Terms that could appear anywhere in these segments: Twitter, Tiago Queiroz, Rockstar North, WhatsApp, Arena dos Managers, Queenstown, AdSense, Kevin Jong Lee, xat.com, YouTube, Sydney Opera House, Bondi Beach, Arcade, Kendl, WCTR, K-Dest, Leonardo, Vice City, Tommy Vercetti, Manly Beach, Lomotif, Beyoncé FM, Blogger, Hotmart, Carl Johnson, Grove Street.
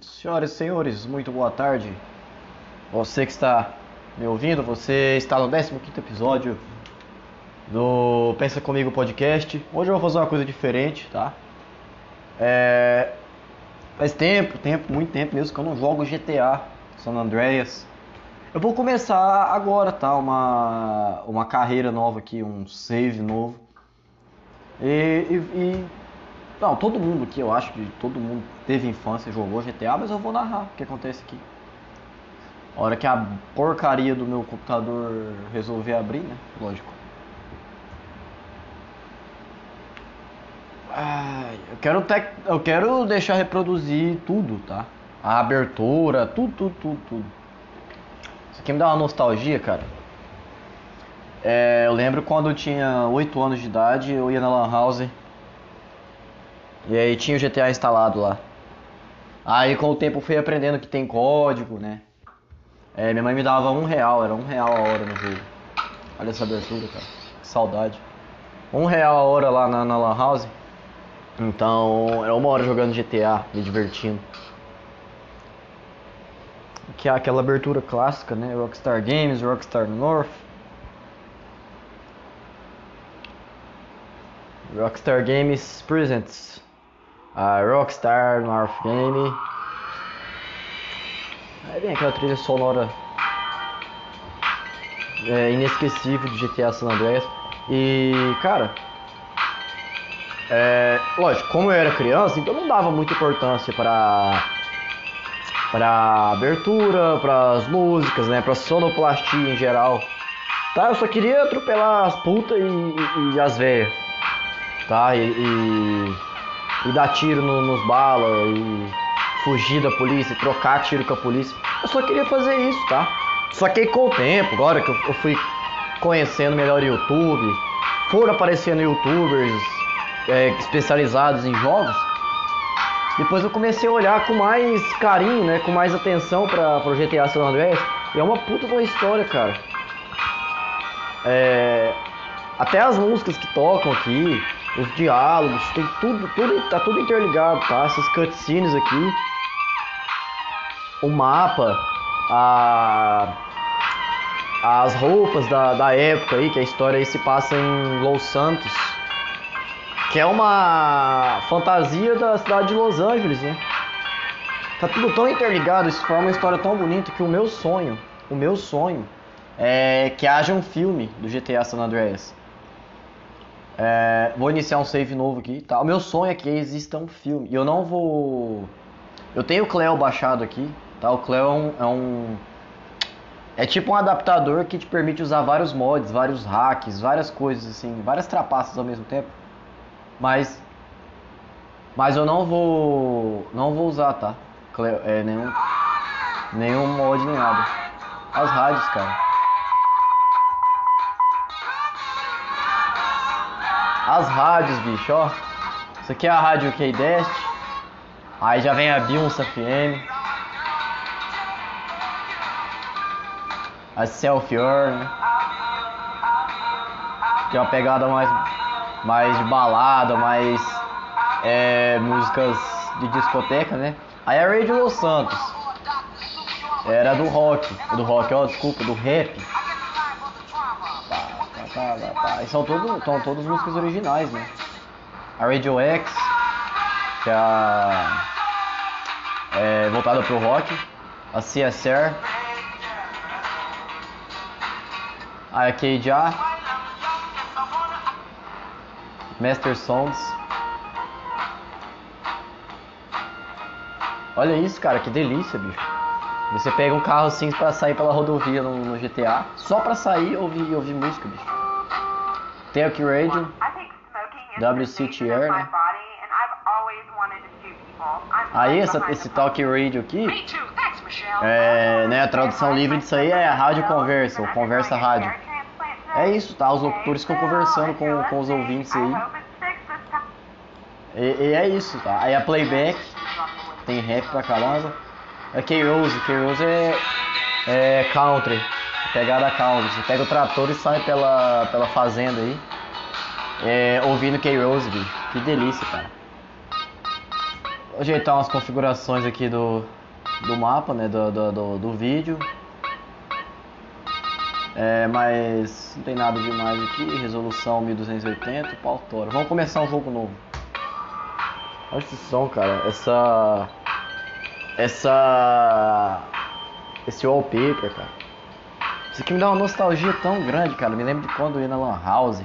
Senhoras e senhores, muito boa tarde. Você que está me ouvindo, você está no 15º episódio do Pensa Comigo Podcast. Hoje eu vou fazer uma coisa diferente, tá? Faz tempo, muito tempo mesmo que eu não jogo GTA San Andreas. Eu vou começar agora, tá? Uma carreira nova aqui, um save novo. Não, todo mundo aqui, eu acho que todo mundo teve infância e jogou GTA, mas eu vou narrar o que acontece aqui. A hora que a porcaria do meu computador resolver abrir, né? Lógico. Eu quero deixar reproduzir tudo, tá? A abertura, tudo. Isso aqui me dá uma nostalgia, cara. Eu lembro quando eu tinha 8 anos de idade, eu ia na Lan House. E aí tinha o GTA instalado lá. Aí com o tempo eu fui aprendendo que tem código, né? Minha mãe me dava R$1, era R$1 a hora no jogo. Olha essa abertura, cara. Que saudade. R$1 a hora lá na Lan House. Então era uma hora jogando GTA, me divertindo. Que é aquela abertura clássica, né? Rockstar Games, Rockstar North. Rockstar Games presents. Rockstar North Game. Aí vem aquela trilha sonora inesquecível de GTA San Andreas. E cara, lógico, como eu era criança, então não dava muita importância para abertura, para as músicas, né, para sonoplastia em geral. Tá, eu só queria atropelar as putas e as velhas, tá? E dar tiro nos balas e fugir da polícia, trocar tiro com a polícia. Eu só queria fazer isso, tá? Só que com o tempo, agora que eu fui conhecendo melhor o YouTube, foram aparecendo youtubers especializados em jogos. Depois eu comecei a olhar com mais carinho, né? Com mais atenção pro GTA San Andreas. E é uma puta de uma história, cara. Até as músicas que tocam aqui, os diálogos, tem tudo, tá tudo interligado, tá? Essas cutscenes aqui, o mapa, as roupas da época aí, que a história aí se passa em Los Santos, que é uma fantasia da cidade de Los Angeles, né? Tá tudo tão interligado, isso forma uma história tão bonita que o meu sonho é que haja um filme do GTA San Andreas. Vou iniciar um save novo aqui, tá? O meu sonho é que exista um filme. E eu não vou... Eu tenho o Cleo baixado aqui, tá? O Cleo é tipo um adaptador que te permite usar vários mods, vários hacks, várias coisas assim, várias trapaças ao mesmo tempo. Mas eu não vou usar, tá? Cleo, nenhum mod, nem nada. As rádios, cara. As rádios, bicho, ó. Isso aqui é a rádio K-Dest. Aí já vem a Beyoncé FM. A Self-Earn, né? Que é uma pegada mais de balada, mais músicas de discoteca, né? Aí a Radio Los Santos. Era do rock. Do rap. Tá. São todas músicas originais, né? A Radio X, que é voltada pro rock. A CSR. A Arcade. Master Songs. Olha isso, cara, que delícia, bicho. Você pega um carro assim pra sair pela rodovia no GTA. Só pra sair e ouvir música, bicho. Tem aqui Radio, WCTR, né? Aí esse Talk Radio aqui, né, a tradução livre disso aí é rádio conversa, ou conversa rádio. É isso, tá? Os locutores ficam conversando com os ouvintes aí. E é isso, tá? Aí a Playback, tem rap pra caramba. A K-Rose é country. Pegada calma, você pega o trator e sai pela fazenda aí, ouvindo K-Rose, que delícia, cara. ajeitar umas configurações aqui do mapa, né, do vídeo. É, mas não tem nada demais aqui, resolução 1280, pau tora. Vamos começar um jogo novo. Olha esse som, cara, esse wallpaper, cara. Isso aqui me dá uma nostalgia tão grande, cara. Eu me lembro de quando eu ia na Lan House.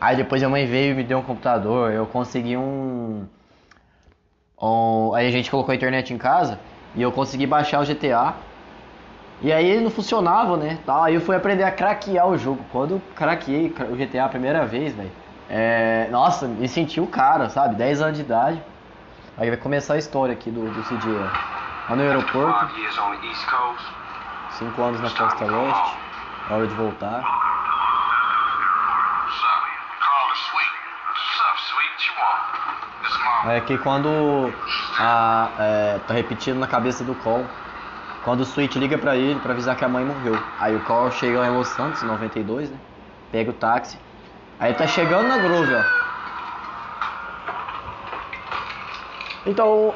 Aí depois minha mãe veio e me deu um computador, eu consegui Aí a gente colocou a internet em casa e eu consegui baixar o GTA. E aí ele não funcionava, né? Aí eu fui aprender a craquear o jogo. Quando eu craqueei o GTA a primeira vez, velho, nossa, me senti o cara, sabe? 10 anos de idade. Aí vai começar a história aqui do CJ. Lá no aeroporto. 5 anos na costa oeste. É hora de voltar. É que quando tá repetindo na cabeça do Cole. Quando o Sweet liga pra ele pra avisar que a mãe morreu. Aí o Carl chega lá em Los Santos, em 92, né? Pega o táxi. Aí tá chegando na Grove, ó. Então,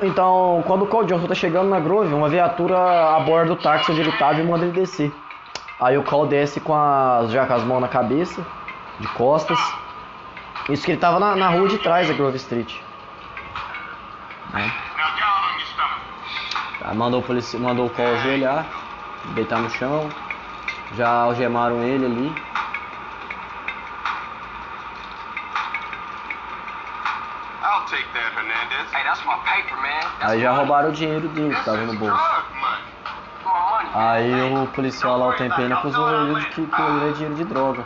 quando o Carl Johnson tá chegando na Grove, uma viatura aborda o táxi onde ele tava e manda ele descer. Aí o Carl desce já com as mãos na cabeça, de costas. Isso que ele tava na rua de trás da Grove Street. É. Mandou o Cole ajoelhar, deitar no chão, já algemaram ele ali. I'll take that, Hernandez. Hey, that's my paper, man. Aí já roubaram o dinheiro dele que tava no bolso. Aí o policial lá o tempena acusou ele de que era dinheiro de droga.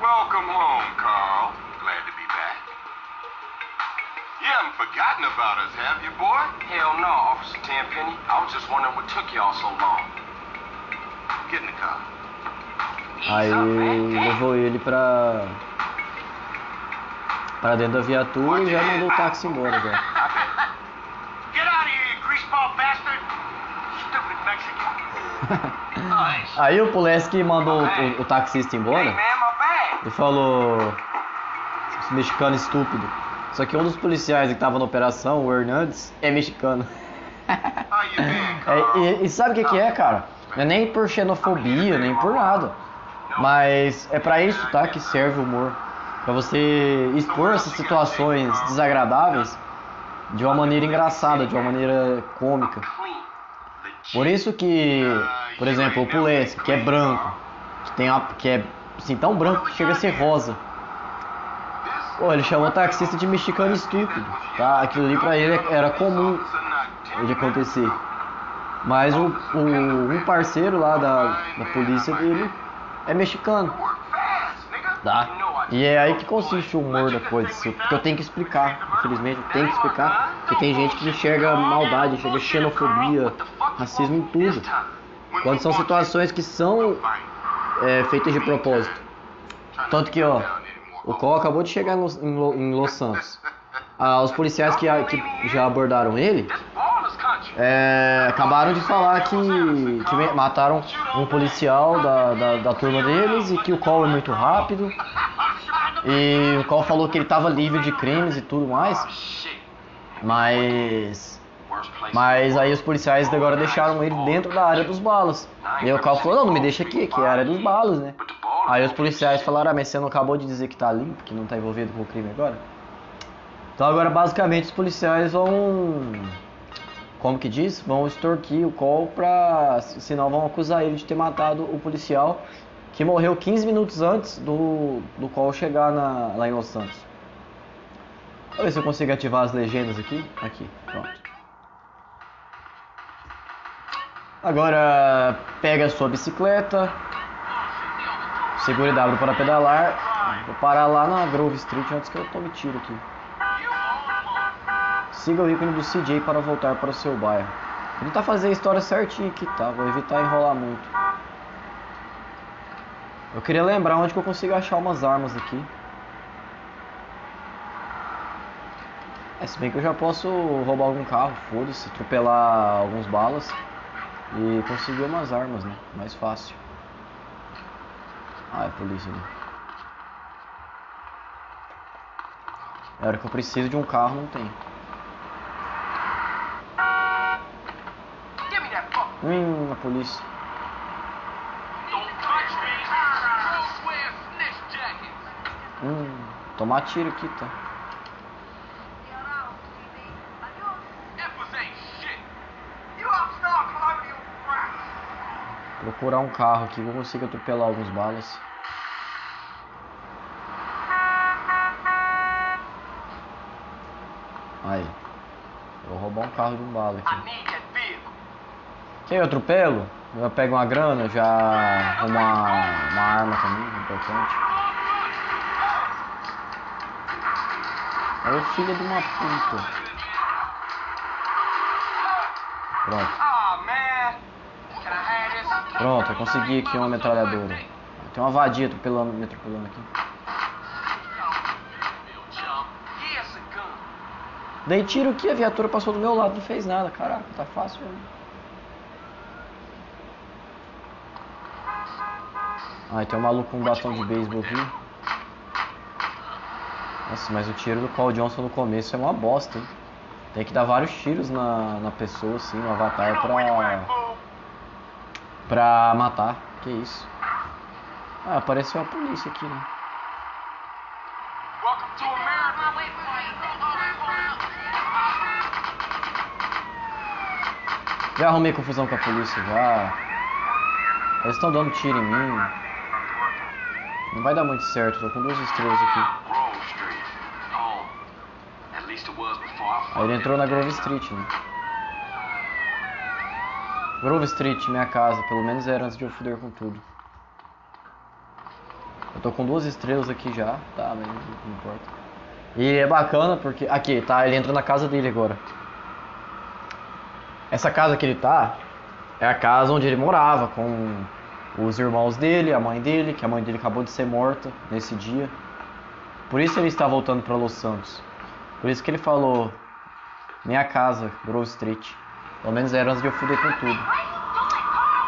Welcome home, Carl. Glad to be back. You haven't forgotten about us, have you, boy? Hell no, Officer Tenpenny. I was just wondering what took y'all so long. Get in the car. Aí levou ele pra dentro da viatura e já mandou o táxi embora, velho. Get out of here, you greaseball bastard! Stupid Mexican. Aí o Pulaski mandou o taxista embora e falou: esse mexicano estúpido. Só que um dos policiais que tava na operação, o Hernandes, é mexicano. E sabe o que é, cara? Não é nem por xenofobia, nem por nada. Mas é pra isso, tá? Que serve o humor. Pra você expor essas situações desagradáveis de uma maneira engraçada, de uma maneira cômica. Por isso que, por exemplo, o Pulaski, que é branco, que é assim, tão branco que chega a ser rosa. Pô, ele chamou o taxista de mexicano estúpido, tá? Aquilo ali pra ele era comum de acontecer. Mas um parceiro lá da polícia dele é mexicano, tá? E é aí que consiste o humor da coisa, porque eu tenho que explicar, infelizmente eu tenho que explicar, porque tem gente que enxerga maldade, enxerga xenofobia, racismo em tudo, quando são situações que são feitas de propósito. Tanto que, ó, o Cole acabou de chegar em Los Santos. Os policiais que já abordaram ele acabaram de falar que mataram um policial da turma deles e que o Cole é muito rápido. E o Cole falou que ele estava livre de crimes e tudo mais. Mas aí os policiais agora deixaram ele dentro da área dos balas. E aí o Cole falou: não me deixa aqui, que é a área dos balas, né? Aí os policiais falaram: mas você não acabou de dizer que tá limpo, que não tá envolvido com o crime agora? Então agora basicamente os policiais vão... como que diz? Vão extorquir o Cole pra... senão vão acusar ele de ter matado o policial que morreu 15 minutos antes do Cole chegar lá em Los Santos. Deixa eu ver se eu consigo ativar as legendas aqui. Aqui, pronto. Agora pega a sua bicicleta, segure W para pedalar. Vou parar lá na Grove Street antes que eu tome tiro aqui. Siga o ícone do CJ para voltar para o seu bairro. Vou tentar fazer a história certinha aqui, tá? Vou evitar enrolar muito. Eu queria lembrar onde que eu consigo achar umas armas aqui. Se bem que eu já posso roubar algum carro, foda-se, atropelar alguns balas e conseguir umas armas, né? Mais fácil. É polícia ali. É hora que eu preciso de um carro, não tem. A polícia. Tomar tiro aqui, tá? Procurar um carro aqui, vou conseguir atropelar alguns balas. Aí, vou roubar um carro de um bala aqui. Quem eu atropelo? Eu pego uma grana, já uma arma também, importante. É o filho de uma puta. Pronto, eu consegui aqui uma metralhadora. Tem uma vadia me atropelando aqui. Dei tiro aqui, a viatura passou do meu lado, não fez nada. Caraca, tá fácil mesmo. Ai, tem um maluco com um batom de beisebol aqui. Nossa, mas o tiro do Carl Johnson no começo é uma bosta, hein? Tem que dar vários tiros na pessoa, assim, no avatar pra matar. Que isso? Ah, apareceu a polícia aqui, né? Já arrumei confusão com a polícia, já. Eles estão dando tiro em mim. Não vai dar muito certo, tô com 2 estrelas aqui. Aí ele entrou na Grove Street, né? Grove Street, minha casa, pelo menos era antes de eu foder com tudo. Eu tô com 2 estrelas aqui já, tá, mas não importa. E é bacana porque... Aqui, tá, ele entrou na casa dele agora. Essa casa que ele tá, é a casa onde ele morava com os irmãos dele, a mãe dele, que a mãe dele acabou de ser morta nesse dia. Por isso ele está voltando pra Los Santos. Por isso que ele falou... Minha casa, Grove Street. Pelo menos era antes de eu fuder com tudo.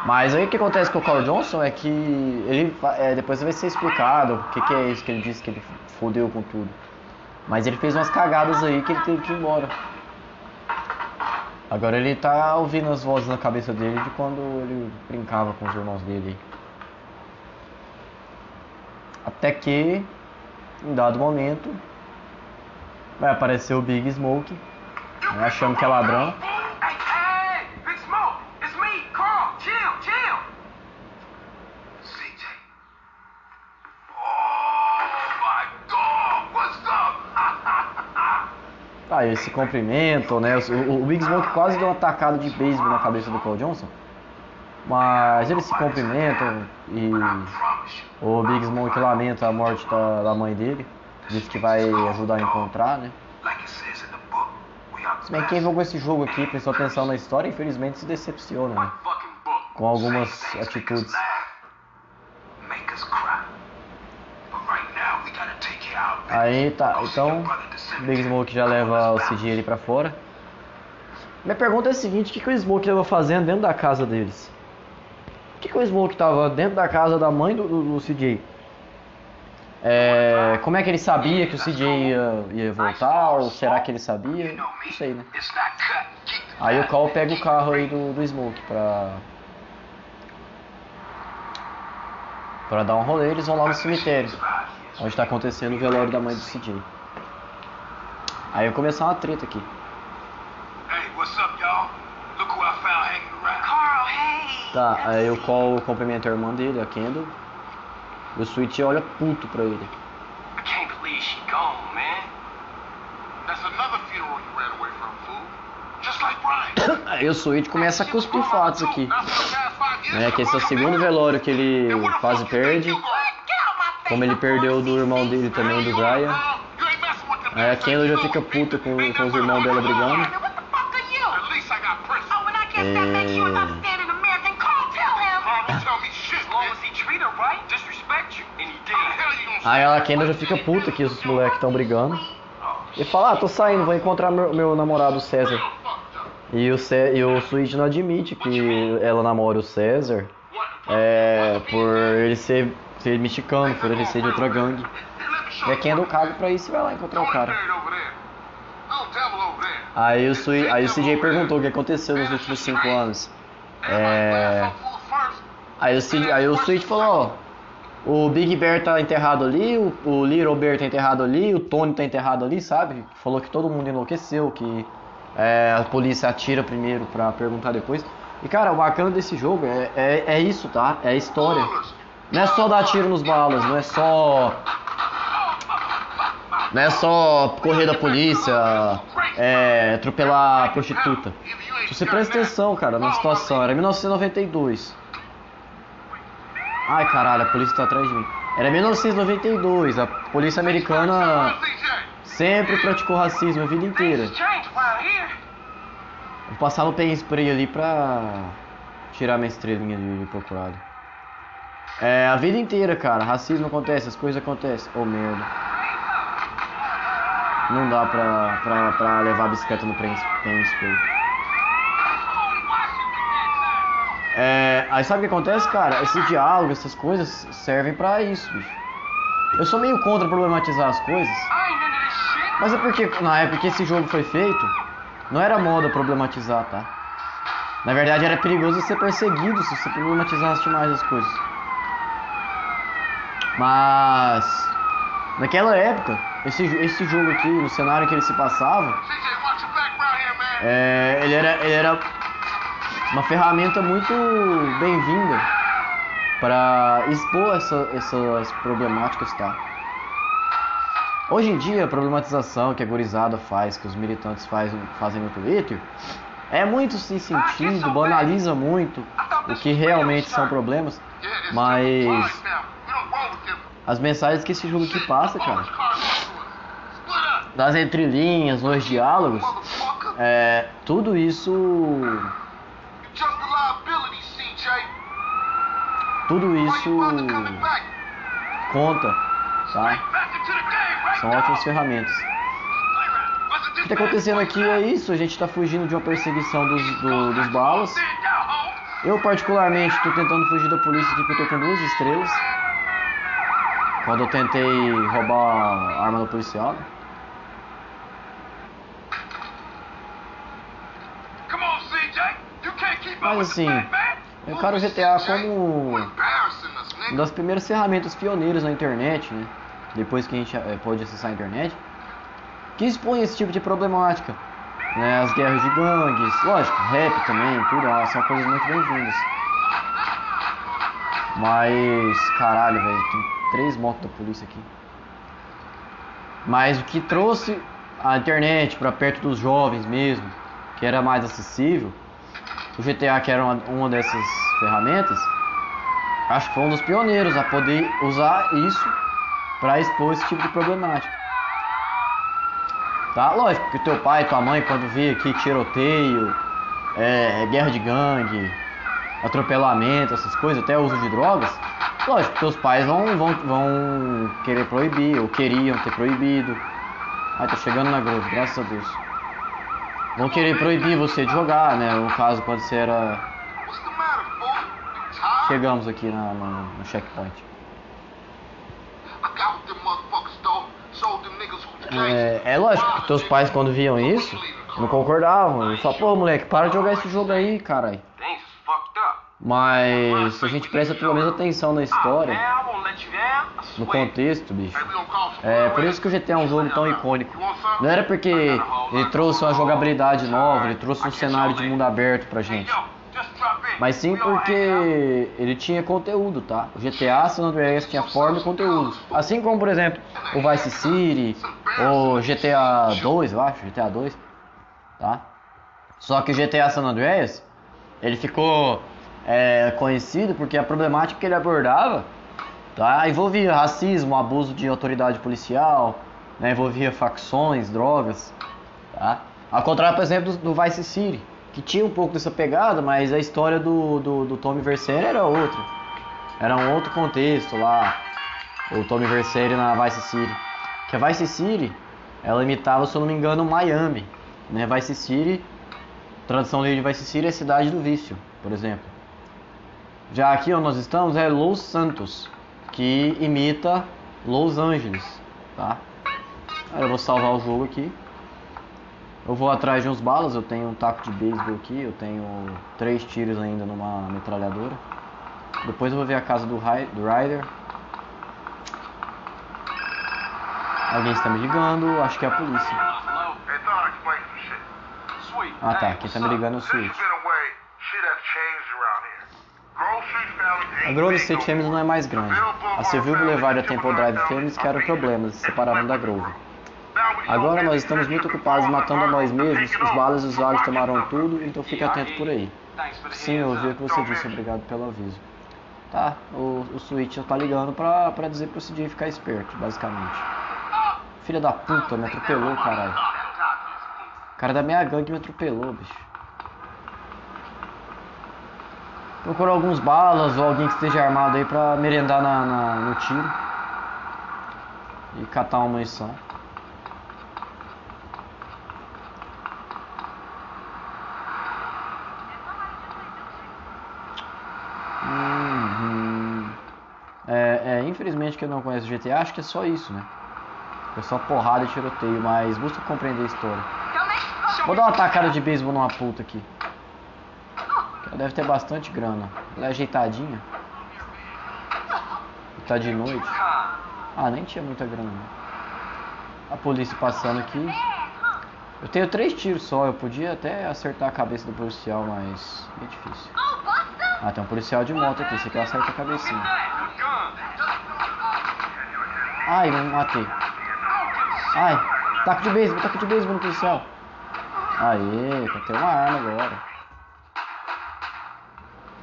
Mas aí o que acontece com o Carl Johnson é que ele depois vai ser explicado o que é isso que ele disse que ele fudeu com tudo. Mas ele fez umas cagadas aí que ele teve que ir embora. Agora ele tá ouvindo as vozes na cabeça dele de quando ele brincava com os irmãos dele. Até que, em dado momento, vai aparecer o Big Smoke. Achando que é ladrão. Big Smoke, it's me, Carl. Chill. CJ. Oh my God, what's up? Tá, eles se cumprimentam, né? O Big Smoke quase deu uma tacada de beisebol na cabeça do Carl Johnson. Mas eles se cumprimentam e o Big Smoke lamenta a morte da mãe dele. Diz que vai ajudar a encontrar, né? Se bem que quem jogou esse jogo aqui, prestou atenção na história, infelizmente se decepciona, né? Com algumas atitudes. Aí tá, então Big Smoke já leva o CJ ali pra fora. Minha pergunta é a seguinte, o que o Smoke estava fazendo dentro da casa deles? O que o Smoke estava dentro da casa da mãe do CJ? É, como é que ele sabia que o CJ ia voltar? Ou será que ele sabia? Não sei, né? Aí o Carl pega o carro aí do Smoke pra dar um rolê. Eles vão lá no cemitério, onde tá acontecendo o velório da mãe do CJ. Aí eu começar uma treta aqui. Tá, aí o Carl cumprimenta a irmã dele, a Kendl. O Sweet olha puto pra ele. Aí o Sweet começa a cuspir fatos aqui. Que esse é o segundo velório que ele quase perde. Como ele perdeu do irmão dele também, do Brian. Aí a Kendall já fica puta com os irmãos dela brigando. Aí a Kendall já fica puta que os moleques estão brigando. E fala, tô saindo, vou encontrar meu namorado César. E o Sweet não admite que ela namora o César por ele ser mexicano, por ele ser de outra gangue. E a Kendall caga pra isso e vai lá encontrar o cara. Aí o CJ perguntou o que aconteceu nos últimos 5 anos. Aí o Sweet falou, ó, o Big Bear tá enterrado ali, o Little Bear tá enterrado ali, o Tony tá enterrado ali, sabe? Falou que todo mundo enlouqueceu, que a polícia atira primeiro pra perguntar depois. E cara, o bacana desse jogo é isso, tá? É a história. Não é só dar tiro nos balas, não é só correr da polícia, atropelar a prostituta. Você presta atenção, cara, na situação. Era 1992. Ai, caralho, a polícia tá atrás de mim. Era 1992. A polícia americana sempre praticou racismo a vida inteira. Vou passar no pen spray ali pra tirar minha estrelinha de procurado. É, a vida inteira, cara. Racismo acontece, as coisas acontecem. Oh, merda. Não dá pra levar a bicicleta no pen spray. É, aí sabe o que acontece, cara? Esse diálogo, essas coisas servem pra isso, bicho. Eu sou meio contra problematizar as coisas. Mas é porque na época que esse jogo foi feito... Não era moda problematizar, tá? Na verdade era perigoso ser perseguido se você problematizasse mais as coisas. Mas... naquela época, esse jogo aqui, no cenário que ele se passava... Ele era uma ferramenta muito bem-vinda para expor essas problemáticas, tá? Hoje em dia, a problematização que a gurizada faz, que os militantes fazem no Twitter, é muito sem sentido, banaliza muito o que realmente são problemas, mas as mensagens que esse jogo aqui passa, cara, nas entrelinhas, nos diálogos, tudo isso... Tudo isso conta, tá? São ótimas ferramentas. O que está acontecendo aqui é isso. A gente está fugindo de uma perseguição dos balas. Eu particularmente estou tentando fugir da polícia aqui porque eu estou com 2 estrelas. Quando eu tentei roubar a arma do policial. Mas assim, eu quero o GTA como uma das primeiras ferramentas pioneiras na internet, né? Depois que a gente pode acessar a internet, que expõe esse tipo de problemática, né? As guerras de gangues, lógico, rap também, tudo, são coisas muito bem-vindas. Mas, caralho, velho, tem 3 motos da polícia aqui. Mas o que trouxe a internet para perto dos jovens mesmo, que era mais acessível, o GTA, que era uma dessas ferramentas, acho que foi um dos pioneiros a poder usar isso pra expor esse tipo de problemática. Tá? Lógico que teu pai e tua mãe, quando vê aqui tiroteio, guerra de gangue, atropelamento, essas coisas, até uso de drogas, lógico que teus pais vão querer proibir, ou queriam ter proibido. Ai, tá chegando na Grove, graças a Deus. Vão querer proibir você de jogar, né? No caso, quando você era... Chegamos aqui no checkpoint. É lógico que teus pais, quando viam isso, não concordavam. Eles falavam, pô, moleque, para de jogar esse jogo aí, caralho. Mas se a gente presta pelo menos atenção na história, no contexto, bicho. É por isso que o GTA é um jogo tão icônico. Não era porque ele trouxe uma jogabilidade nova, ele trouxe um cenário de mundo aberto pra gente, mas sim porque ele tinha conteúdo, tá? O GTA San Andreas tinha forma e conteúdo. Assim como, por exemplo, o Vice City, ou GTA 2, eu acho, GTA 2, tá? Só que o GTA San Andreas, ele ficou conhecido porque a problemática que ele abordava, tá? Envolvia racismo, abuso de autoridade policial, né? Envolvia facções, drogas, tá? Ao contrário, por exemplo, do Vice City, que tinha um pouco dessa pegada, mas a história do Tommy Vercetti era outra. Era um outro contexto lá, o Tommy Vercetti na Vice City. Que a Vice City, ela imitava, se eu não me engano, Miami, né? Vice City, tradução livre de Vice City é cidade do vício, por exemplo. Já aqui onde nós estamos é Los Santos, que imita Los Angeles, tá? Aí eu vou salvar o jogo aqui. Eu vou atrás de uns balas, eu tenho um taco de beisebol aqui, eu tenho 3 tiros ainda numa metralhadora. Depois eu vou ver a casa do Ryder. Alguém está me ligando, acho que é a polícia. Ah tá, quem está me ligando é o Sweet. A Grove Street Thames não é mais grande. A Seville Boulevard e a Temple Drive Thames que eram problemas, se separaram da Grove. Agora nós estamos muito ocupados matando a nós mesmos, os balas e os alhos tomaram tudo, então fique atento por aí. Sim, eu ouvi o que você disse, obrigado pelo aviso. Tá, o Sweet já tá ligando pra dizer pro CJ ficar esperto, basicamente. Filha da puta, me atropelou, caralho. O cara da minha gangue me atropelou, bicho. Procurar alguns balas ou alguém que esteja armado aí pra merendar no tiro. E catar uma munição. Infelizmente que eu não conheço GTA, acho que é só isso, né? É só porrada e tiroteio, mas busca compreender a história. Vou dar uma tacada de beisebol numa puta aqui. Ela deve ter bastante grana. Ela é ajeitadinha. E tá de noite. Ah, nem tinha muita grana. A polícia passando aqui. Eu tenho 3 tiros só, eu podia até acertar a cabeça do policial, mas é difícil. Ah, tem um policial de moto aqui, esse aqui acerta a cabecinha. Ai, me matei. Ai, taco de beisebol no policial. Aê, catei uma arma agora.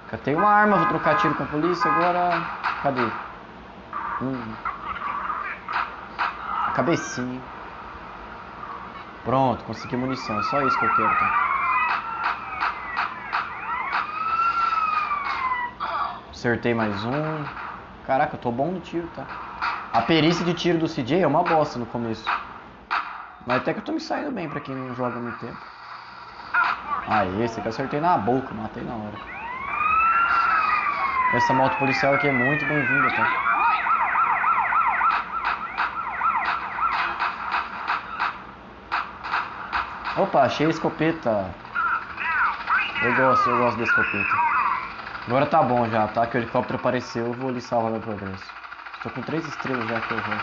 Catei uma arma, vou trocar tiro com a polícia agora. Cadê? A cabecinha. Pronto, consegui munição, é só isso que eu quero, tá? Acertei mais um. Caraca, eu tô bom no tiro, tá? A perícia de tiro do CJ é uma bosta no começo. Mas até que eu tô me saindo bem pra quem não joga há muito tempo. Ah, esse aqui eu acertei na boca, matei na hora. Essa moto policial aqui é muito bem-vinda, tá? Opa, achei a escopeta. Eu gosto da escopeta. Agora tá bom já, tá? Que o helicóptero apareceu, eu vou ali salvar meu progresso. Tô com 3 estrelas já que eu vou.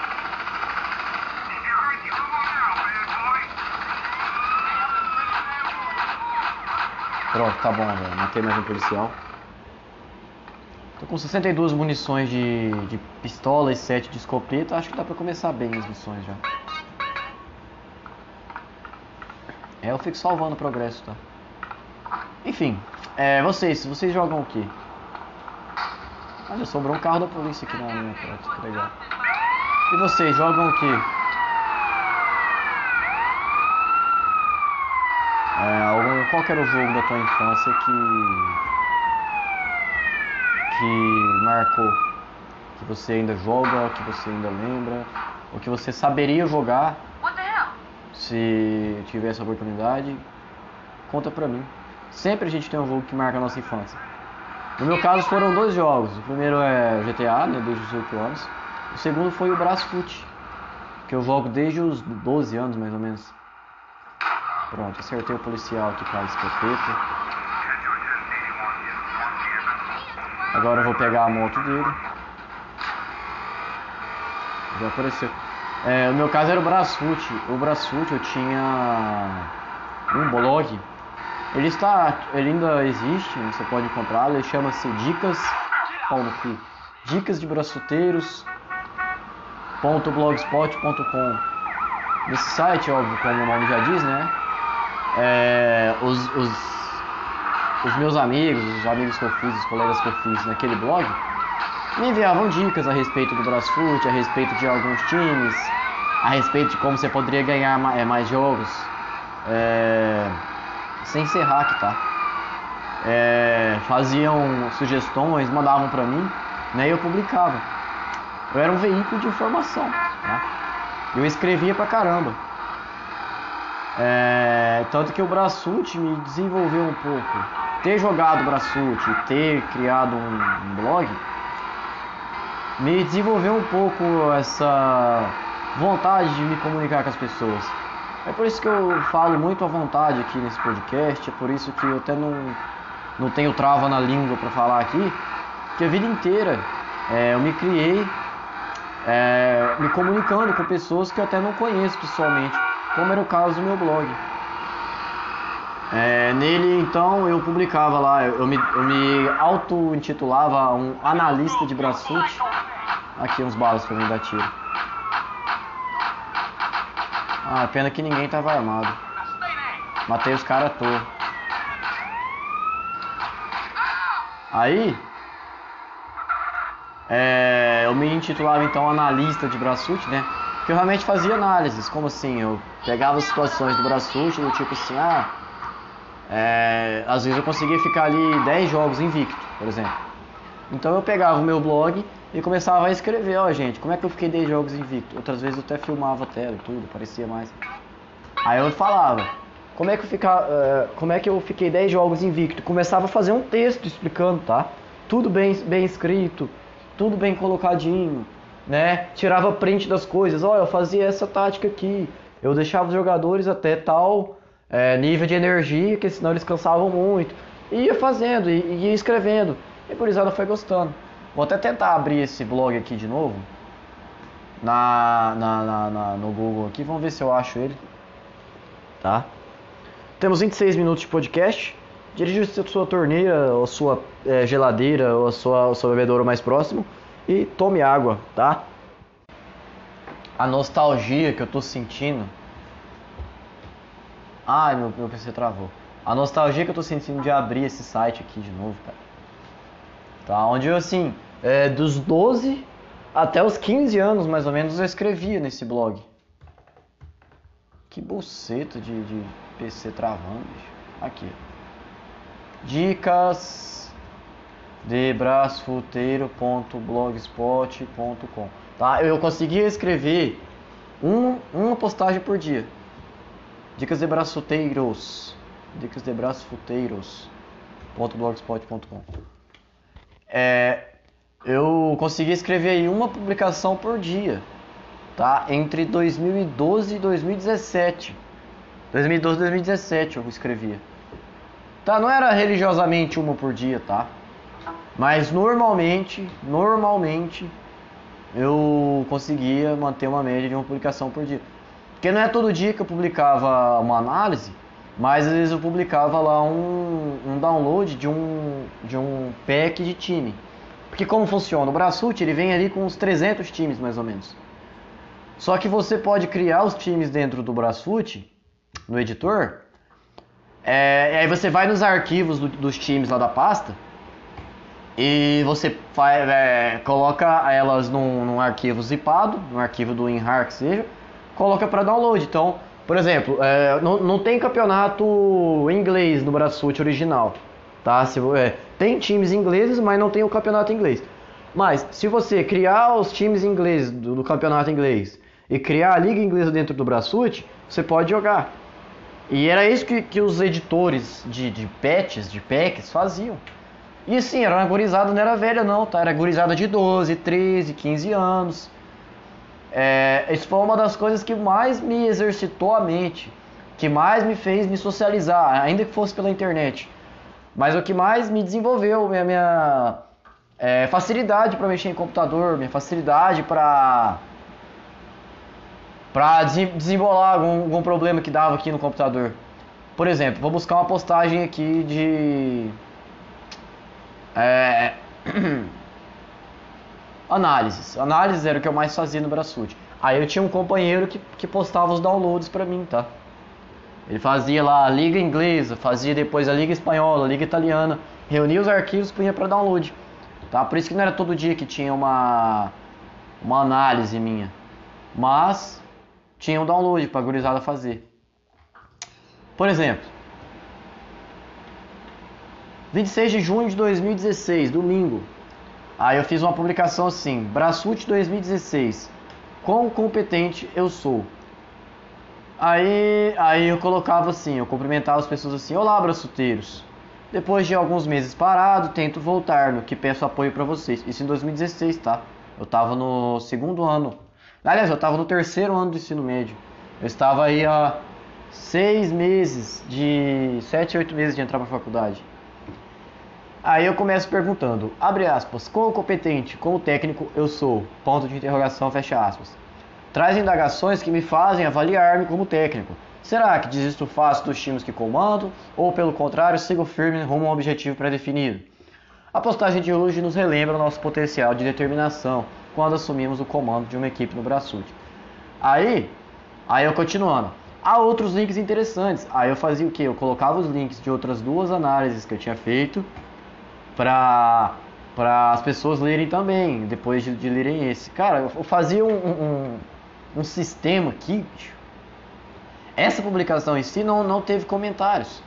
Pronto, tá bom, velho. Matei mais um policial. Tô com 62 munições de pistola e 7 de escopeta. Acho que dá pra começar bem as missões já. É, eu fico salvando o progresso, tá? Enfim, vocês jogam o quê? Olha, sobrou um carro da polícia aqui na minha frente, que legal. E vocês jogam o quê? Qual era o jogo da tua infância que marcou? Que você ainda joga, que você ainda lembra, ou que você saberia jogar se tivesse a oportunidade? Conta pra mim. Sempre a gente tem um jogo que marca a nossa infância. No meu caso foram 2 jogos. O primeiro é GTA, né, desde os 18 anos. O segundo foi o Brasfoot, que eu jogo desde os 12 anos mais ou menos. Pronto, acertei o policial aqui com a escopeta. Agora eu vou pegar a moto dele. Já apareceu. No meu caso era o Brasfoot. O Brasfoot eu tinha um blog. Ele ainda existe, você pode encontrá-lo, ele chama-se Dicas de Brasfuteiros.blogspot.com. Nesse site, óbvio, como o nome já diz, né? Os meus amigos, os amigos que eu fiz, os colegas que eu fiz naquele blog, me enviavam dicas a respeito do Brasfoot, a respeito de alguns times, a respeito de como você poderia ganhar mais jogos. Sem ser hack, tá? Faziam sugestões, mandavam pra mim, né? E eu publicava. Eu era um veículo de informação, né? Eu escrevia pra caramba. Tanto que o Brasfoot me desenvolveu um pouco. Ter jogado Brasfoot e ter criado um blog me desenvolveu um pouco essa vontade de me comunicar com as pessoas. É por isso que eu falo muito à vontade aqui nesse podcast, é por isso que eu até não tenho trava na língua para falar aqui, que a vida inteira eu me criei me comunicando com pessoas que eu até não conheço pessoalmente, como era o caso do meu blog. Nele, então, eu publicava lá, eu me auto-intitulava um analista de Brasfoot. Aqui uns balas pra mim dar tiro. Ah, pena que ninguém tava armado. Matei os caras à toa. Aí, eu me intitulava então analista de Brasfoot, né? Porque eu realmente fazia análises, como assim? Eu pegava as situações do Brasfoot, do tipo assim, às vezes eu conseguia ficar ali 10 jogos invicto, por exemplo. Então eu pegava o meu blog e começava a escrever, gente, como é que eu fiquei 10 jogos invicto? Outras vezes eu até filmava a tela e tudo, parecia mais. Aí eu falava, como é que eu fiquei 10 jogos invicto? Começava a fazer um texto explicando, tá? Tudo bem escrito, tudo bem colocadinho, né? Tirava print das coisas, eu fazia essa tática aqui, eu deixava os jogadores até tal... nível de energia, porque senão eles cansavam muito. E ia fazendo, ia escrevendo. E por isso ela foi gostando. Vou até tentar abrir esse blog aqui de novo no Google aqui, vamos ver se eu acho ele. Tá? Temos 26 minutos de podcast. Dirija-se à sua torneira, ou à sua geladeira, ou à sua bebedouro mais próximo. E tome água, tá? A nostalgia que eu tô sentindo... Ai, meu PC travou. A nostalgia que eu tô sentindo de abrir esse site aqui de novo, cara. Tá, onde eu, assim, dos 12 até os 15 anos, mais ou menos, eu escrevia nesse blog. Que buceta de PC travando, bicho. Aqui. Dicas de brasfuteiro.blogspot.com. Tá, eu conseguia escrever uma postagem por dia. Dicas de Brasfuteiros.blogspot.com. Eu consegui escrever aí uma publicação por dia, tá? Entre 2012 e 2017. 2012 e 2017 eu escrevia. Tá, não era religiosamente uma por dia, tá? Mas normalmente eu conseguia manter uma média de uma publicação por dia. Porque não é todo dia que eu publicava uma análise, mas às vezes eu publicava lá um download de um pack de time. Porque como funciona? O Brasfoot, ele vem ali com uns 300 times, mais ou menos. Só que você pode criar os times dentro do Brasfoot, no editor. E aí você vai nos arquivos dos times lá da pasta. E você coloca elas num arquivo zipado, num arquivo do WinRAR que seja. Coloca para download. Então, por exemplo, não tem campeonato inglês no Brasfoot original, tá? Tem times ingleses, mas não tem o campeonato inglês. Mas se você criar os times ingleses do campeonato inglês e criar a liga inglesa dentro do Brasfoot, você pode jogar. E era isso que os editores de patches, de packs faziam. E sim, era uma gurizada, não era velha não, tá? Era gurizada de 12, 13, 15 anos. Isso foi uma das coisas que mais me exercitou a mente, que mais me fez me socializar, ainda que fosse pela internet. Mas o que mais me desenvolveu, minha facilidade para mexer em computador, minha facilidade para desembolar algum problema que dava aqui no computador. Por exemplo, vou buscar uma postagem aqui de... Análises era o que eu mais fazia no Brasfoot. Aí eu tinha um companheiro que postava os downloads pra mim, tá? Ele fazia lá a liga inglesa, fazia depois a liga espanhola, a liga italiana, reunia os arquivos e punha pra download, tá? Por isso que não era todo dia que tinha uma análise minha, mas tinha um download pra gurizada fazer. Por exemplo, 26 de junho de 2016, domingo. Aí eu fiz uma publicação assim, Brasfoot 2016, quão competente eu sou. Aí eu colocava assim, eu cumprimentava as pessoas assim, olá Brasfuteiros, depois de alguns meses parado, tento voltar, no que peço apoio pra vocês. Isso em 2016, tá? Eu tava no terceiro ano do ensino médio. Eu estava aí há 7, 8 meses de entrar pra faculdade. Aí eu começo perguntando, abre aspas, quão competente, quão técnico eu sou, ponto de interrogação, fecha aspas. Traz indagações que me fazem avaliar-me como técnico. Será que desisto fácil dos times que comando, ou pelo contrário, sigo firme rumo a um objetivo pré-definido? A postagem de hoje nos relembra o nosso potencial de determinação quando assumimos o comando de uma equipe no Brasfoot. Aí eu continuando. Há outros links interessantes. Aí eu fazia o quê? Eu colocava os links de outras duas análises que eu tinha feito para as pessoas lerem também, depois de lerem esse. Cara, eu fazia um sistema aqui. Essa publicação em si não teve comentários,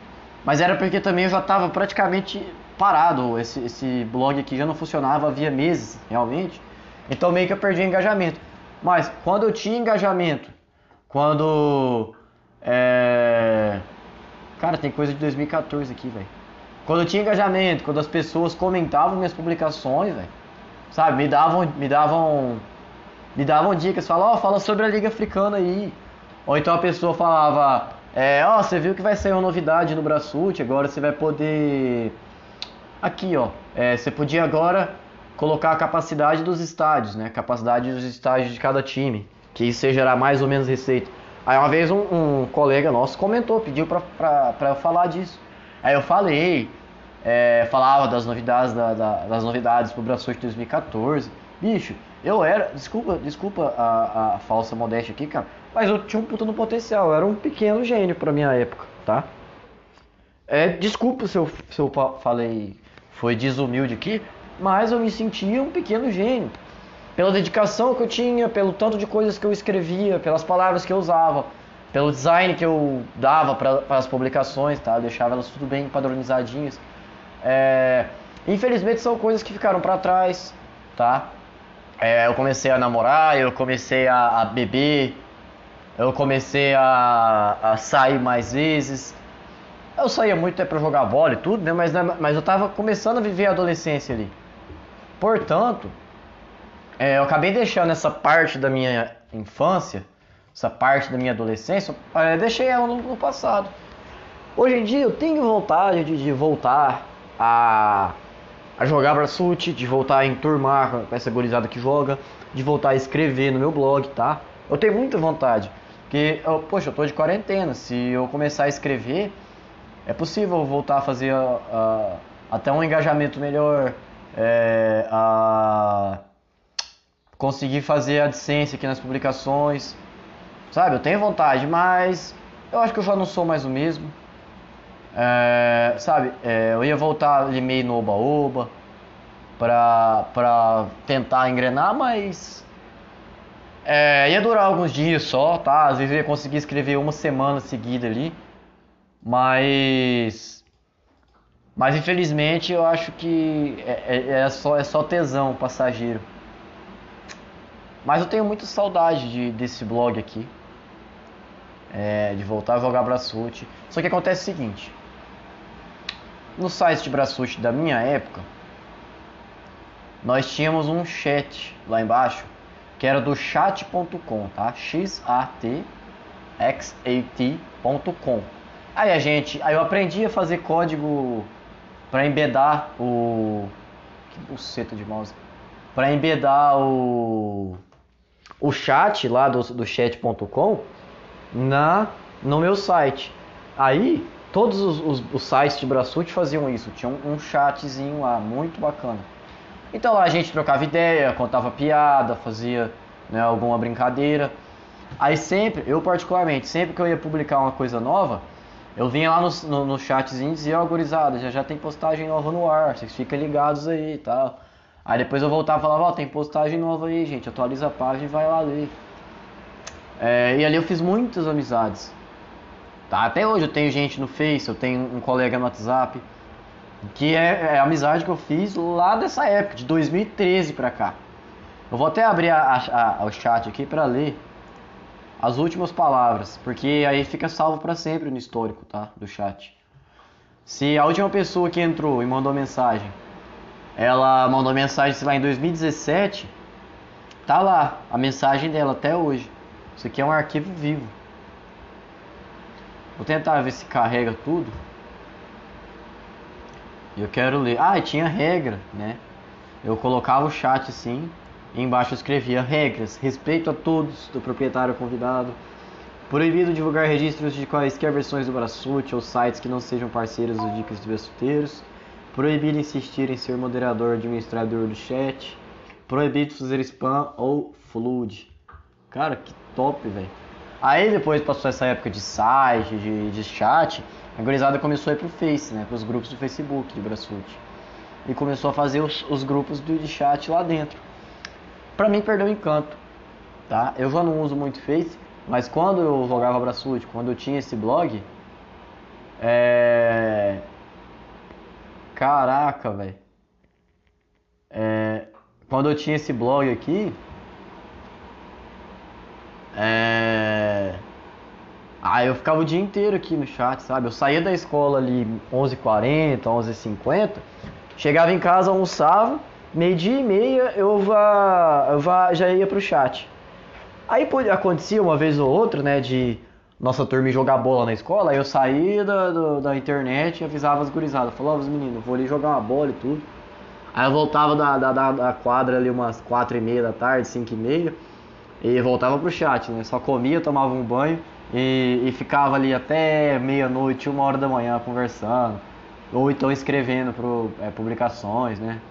mas era porque também eu já estava praticamente parado, esse blog aqui já não funcionava havia meses, realmente, então meio que eu perdi o engajamento. Mas quando eu tinha engajamento, cara, tem coisa de 2014 aqui, velho. Quando eu tinha engajamento, quando as pessoas comentavam minhas publicações, velho, sabe, me davam dicas, falavam, fala sobre a Liga Africana aí. Ou então a pessoa falava, você viu que vai sair uma novidade no Brasfoot, agora você vai poder... Aqui, ó, você podia agora colocar a capacidade dos estádios, né? Capacidade dos estádios de cada time, que isso gerará mais ou menos receita. Aí uma vez um colega nosso comentou, pediu pra eu falar disso. Aí eu falei, falava das novidades, das novidades pro Brasfoot 2014. Bicho, eu era... Desculpa a falsa modéstia aqui, cara. Mas eu tinha um puta no potencial, eu era um pequeno gênio pra minha época, tá? Desculpa se eu falei, foi desumilde aqui, mas eu me sentia um pequeno gênio. Pela dedicação que eu tinha, pelo tanto de coisas que eu escrevia, pelas palavras que eu usava, pelo design que eu dava para as publicações, tá? Eu deixava elas tudo bem padronizadinhas. Infelizmente são coisas que ficaram pra trás, tá? Eu comecei a namorar, eu comecei a beber... Eu comecei a sair mais vezes. Eu saía muito até pra jogar bola e tudo, né? Mas eu tava começando a viver a adolescência ali. Portanto, eu acabei deixando essa parte da minha infância, essa parte da minha adolescência, deixei ela no passado. Hoje em dia eu tenho vontade de voltar a jogar Brasfoot, de voltar a enturmar com essa gurizada que joga, de voltar a escrever no meu blog, tá? Eu tenho muita vontade. Porque, eu tô de quarentena, se eu começar a escrever, é possível voltar a fazer até um engajamento melhor, conseguir fazer a AdSense aqui nas publicações, sabe? Eu tenho vontade, mas eu acho que eu já não sou mais o mesmo, sabe? Eu ia voltar ali meio no oba-oba, pra tentar engrenar, mas... ia durar alguns dias só, tá? Às vezes eu ia conseguir escrever uma semana seguida ali. Mas infelizmente eu acho que é só tesão passageiro. Mas eu tenho muita saudade desse blog aqui. De voltar a jogar Brasfoot. Só que acontece o seguinte. No site de Brasfoot da minha época, nós tínhamos um chat lá embaixo, que era do xat.com, tá? xat.com. Aí eu aprendi a fazer código para embedar o... Que buceta de mouse. Para embedar o chat lá do chat.com no meu site. Aí todos os sites de Brasfoot faziam isso. Tinha um chatzinho lá, muito bacana. Então lá a gente trocava ideia, contava piada, fazia, né, alguma brincadeira. Aí sempre, eu particularmente, sempre que eu ia publicar uma coisa nova, eu vinha lá no chatzinho e dizia, gurizada, já tem postagem nova no ar, vocês ficam ligados aí e tal. Aí depois eu voltava e falava, tem postagem nova aí, gente, atualiza a página e vai lá ler. E ali eu fiz muitas amizades. Tá, até hoje eu tenho gente no Face, eu tenho um colega no WhatsApp. Que é a amizade que eu fiz lá dessa época, de 2013 pra cá. Eu vou até abrir o chat aqui pra ler as últimas palavras, porque aí fica salvo pra sempre no histórico, tá? Do chat. Se a última pessoa que entrou e mandou mensagem, ela mandou mensagem, sei lá, em 2017, tá lá a mensagem dela até hoje. Isso aqui é um arquivo vivo. Vou tentar ver se carrega tudo. Eu quero ler. Ah, tinha regra, né? Eu colocava o chat assim, e embaixo eu escrevia regras. Respeito a todos do proprietário convidado. Proibido divulgar registros de quaisquer versões do Brasfoot ou sites que não sejam parceiros dos Dicas de Brasfuteiros. Proibido insistir em ser moderador ou administrador do chat. Proibido fazer spam ou flood. Cara, que top, velho. Aí depois passou essa época de site, de chat. A gurizada começou a ir pro Face, né? Pros grupos do Facebook de Brasfoot. E começou a fazer os grupos de chat lá dentro. Pra mim perdeu o encanto, tá? Eu já não uso muito Face. Mas quando eu jogava Brasfoot, quando eu tinha esse blog, caraca, velho. Quando eu tinha esse blog aqui, aí eu ficava o dia inteiro aqui no chat, sabe? Eu saía da escola ali 11h40, 11h50, chegava em casa, almoçava, meio-dia e meia eu já ia pro chat. Aí acontecia uma vez ou outra, né, de nossa turma jogar bola na escola, aí eu saía da internet e avisava as gurizadas, falava, os meninos, vou ali jogar uma bola e tudo. Aí eu voltava da quadra ali umas 4h30 da tarde, 5h30, e voltava pro chat, né, só comia, tomava um banho e ficava ali até meia-noite, 1h da manhã conversando, ou então escrevendo publicações, né.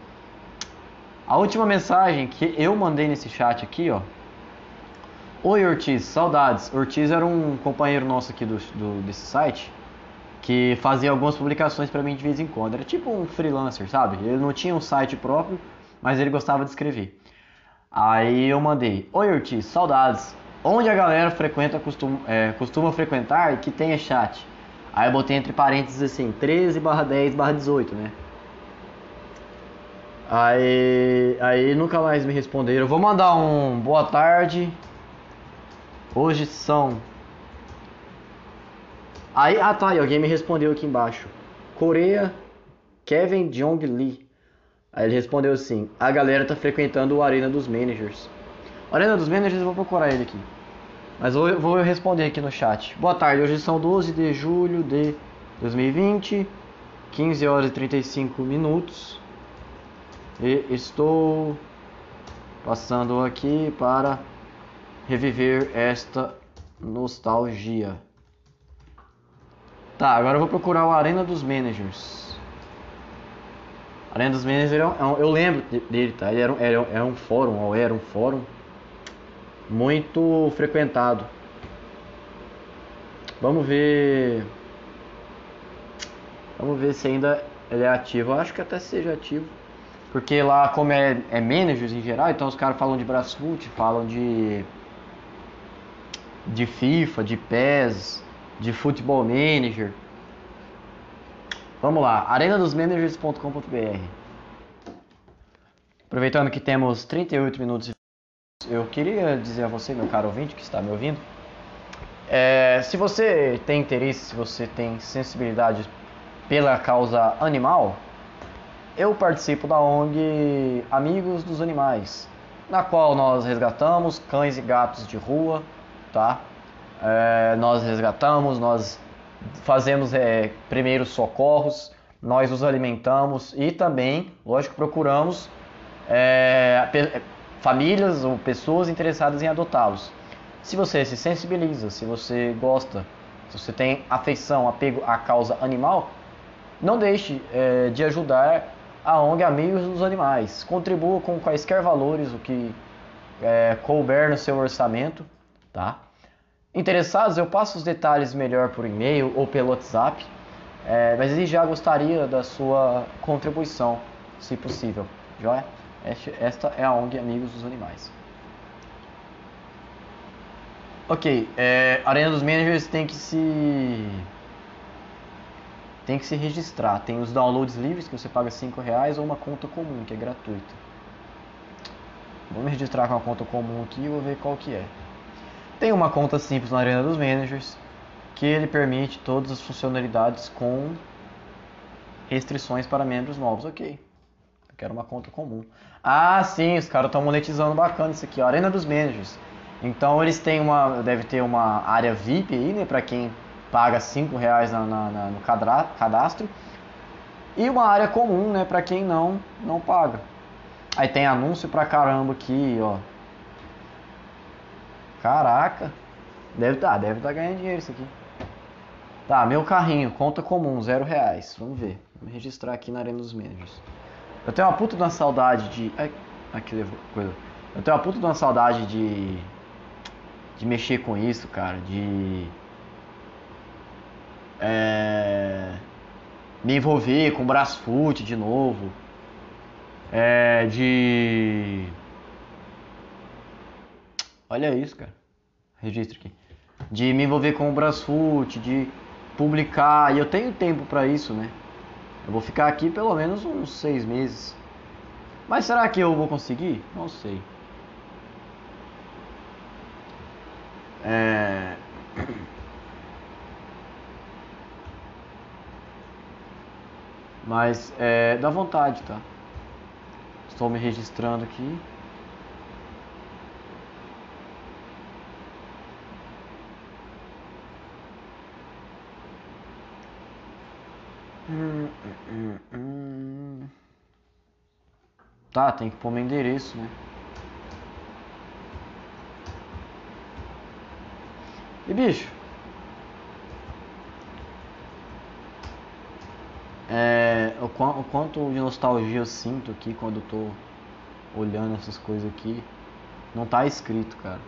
A última mensagem que eu mandei nesse chat aqui, ó, Oi Ortiz, saudades. Ortiz era um companheiro nosso aqui desse site que fazia algumas publicações pra mim de vez em quando. Era tipo um freelancer, sabe? Ele não tinha um site próprio, mas ele gostava de escrever. Aí eu mandei: Oi Ortiz, saudades. Onde a galera frequenta costuma frequentar e que tenha chat. Aí eu botei entre parênteses assim: 13/10/18, né? Aí nunca mais me responderam. Eu vou mandar um boa tarde. Hoje são... Aí, tá, e alguém me respondeu aqui embaixo. Coreia, Kevin Jong Lee. Aí ele respondeu assim, a galera tá frequentando o Arena dos Managers. Arena dos Managers, eu vou procurar ele aqui. Mas eu vou responder aqui no chat. Boa tarde, hoje são 12 de julho de 2020, 15h35. E estou passando aqui para... reviver esta nostalgia. Tá, agora eu vou procurar o Arena dos Managers. Arena dos Managers, eu lembro dele, tá? Ele era um fórum muito frequentado. Vamos ver se ainda ele é ativo. Eu acho que até seja ativo. Porque lá, como é managers em geral, então os caras falam de Brasfoot, falam de FIFA, de PES, de Futebol Manager. Vamos lá, arenadosmanagers.com.br. Aproveitando que temos 38 minutos, eu queria dizer a você, meu caro ouvinte que está me ouvindo, se você tem interesse, se você tem sensibilidade pela causa animal, eu participo da ONG Amigos dos Animais, na qual nós resgatamos cães e gatos de rua, tá? Nós resgatamos, nós fazemos primeiros socorros, nós os alimentamos e também, lógico, procuramos famílias ou pessoas interessadas em adotá-los. Se você se sensibiliza, se você gosta, se você tem afeição, apego à causa animal, não deixe de ajudar a ONG Amigos dos Animais. Contribua com quaisquer valores, o que couber no seu orçamento, tá? Interessados, eu passo os detalhes melhor por e-mail ou pelo WhatsApp, mas ele já gostaria da sua contribuição, se possível. Joia? Esta é a ONG Amigos dos Animais. Ok, Arena dos Managers tem que se registrar, tem os downloads livres que você paga R$5 ou uma conta comum, que é gratuita. Vou me registrar com a conta comum aqui e vou ver qual que é. Tem uma conta simples na Arena dos Managers, que ele permite todas as funcionalidades com restrições para membros novos. Ok, eu quero uma conta comum. Ah, sim, os caras estão monetizando bacana isso aqui, ó, Arena dos Managers. Então eles têm deve ter uma área VIP aí, né, para quem paga R$5 no cadastro, e uma área comum, né, para quem não paga. Aí tem anúncio pra caramba aqui, ó. Caraca, deve tá ganhando dinheiro isso aqui. Tá, meu carrinho, conta comum, R$0. Vamos ver, vamos registrar aqui na Arena dos Managers. Eu tenho uma puta de uma saudade de... Ai, aqui levou coisa. Eu tenho uma puta de uma saudade de mexer com isso, cara, me envolver com o Brasfoot de novo, olha isso, cara, registro aqui, de me envolver com o Brasfoot, de publicar, e eu tenho tempo pra isso, né, eu vou ficar aqui pelo menos uns 6 meses, mas será que eu vou conseguir? Não sei. Mas dá vontade, tá? Estou me registrando aqui. Tá, tem que pôr meu endereço, né? E bicho, o quanto de nostalgia eu sinto aqui quando eu tô olhando essas coisas aqui. Não tá escrito, cara.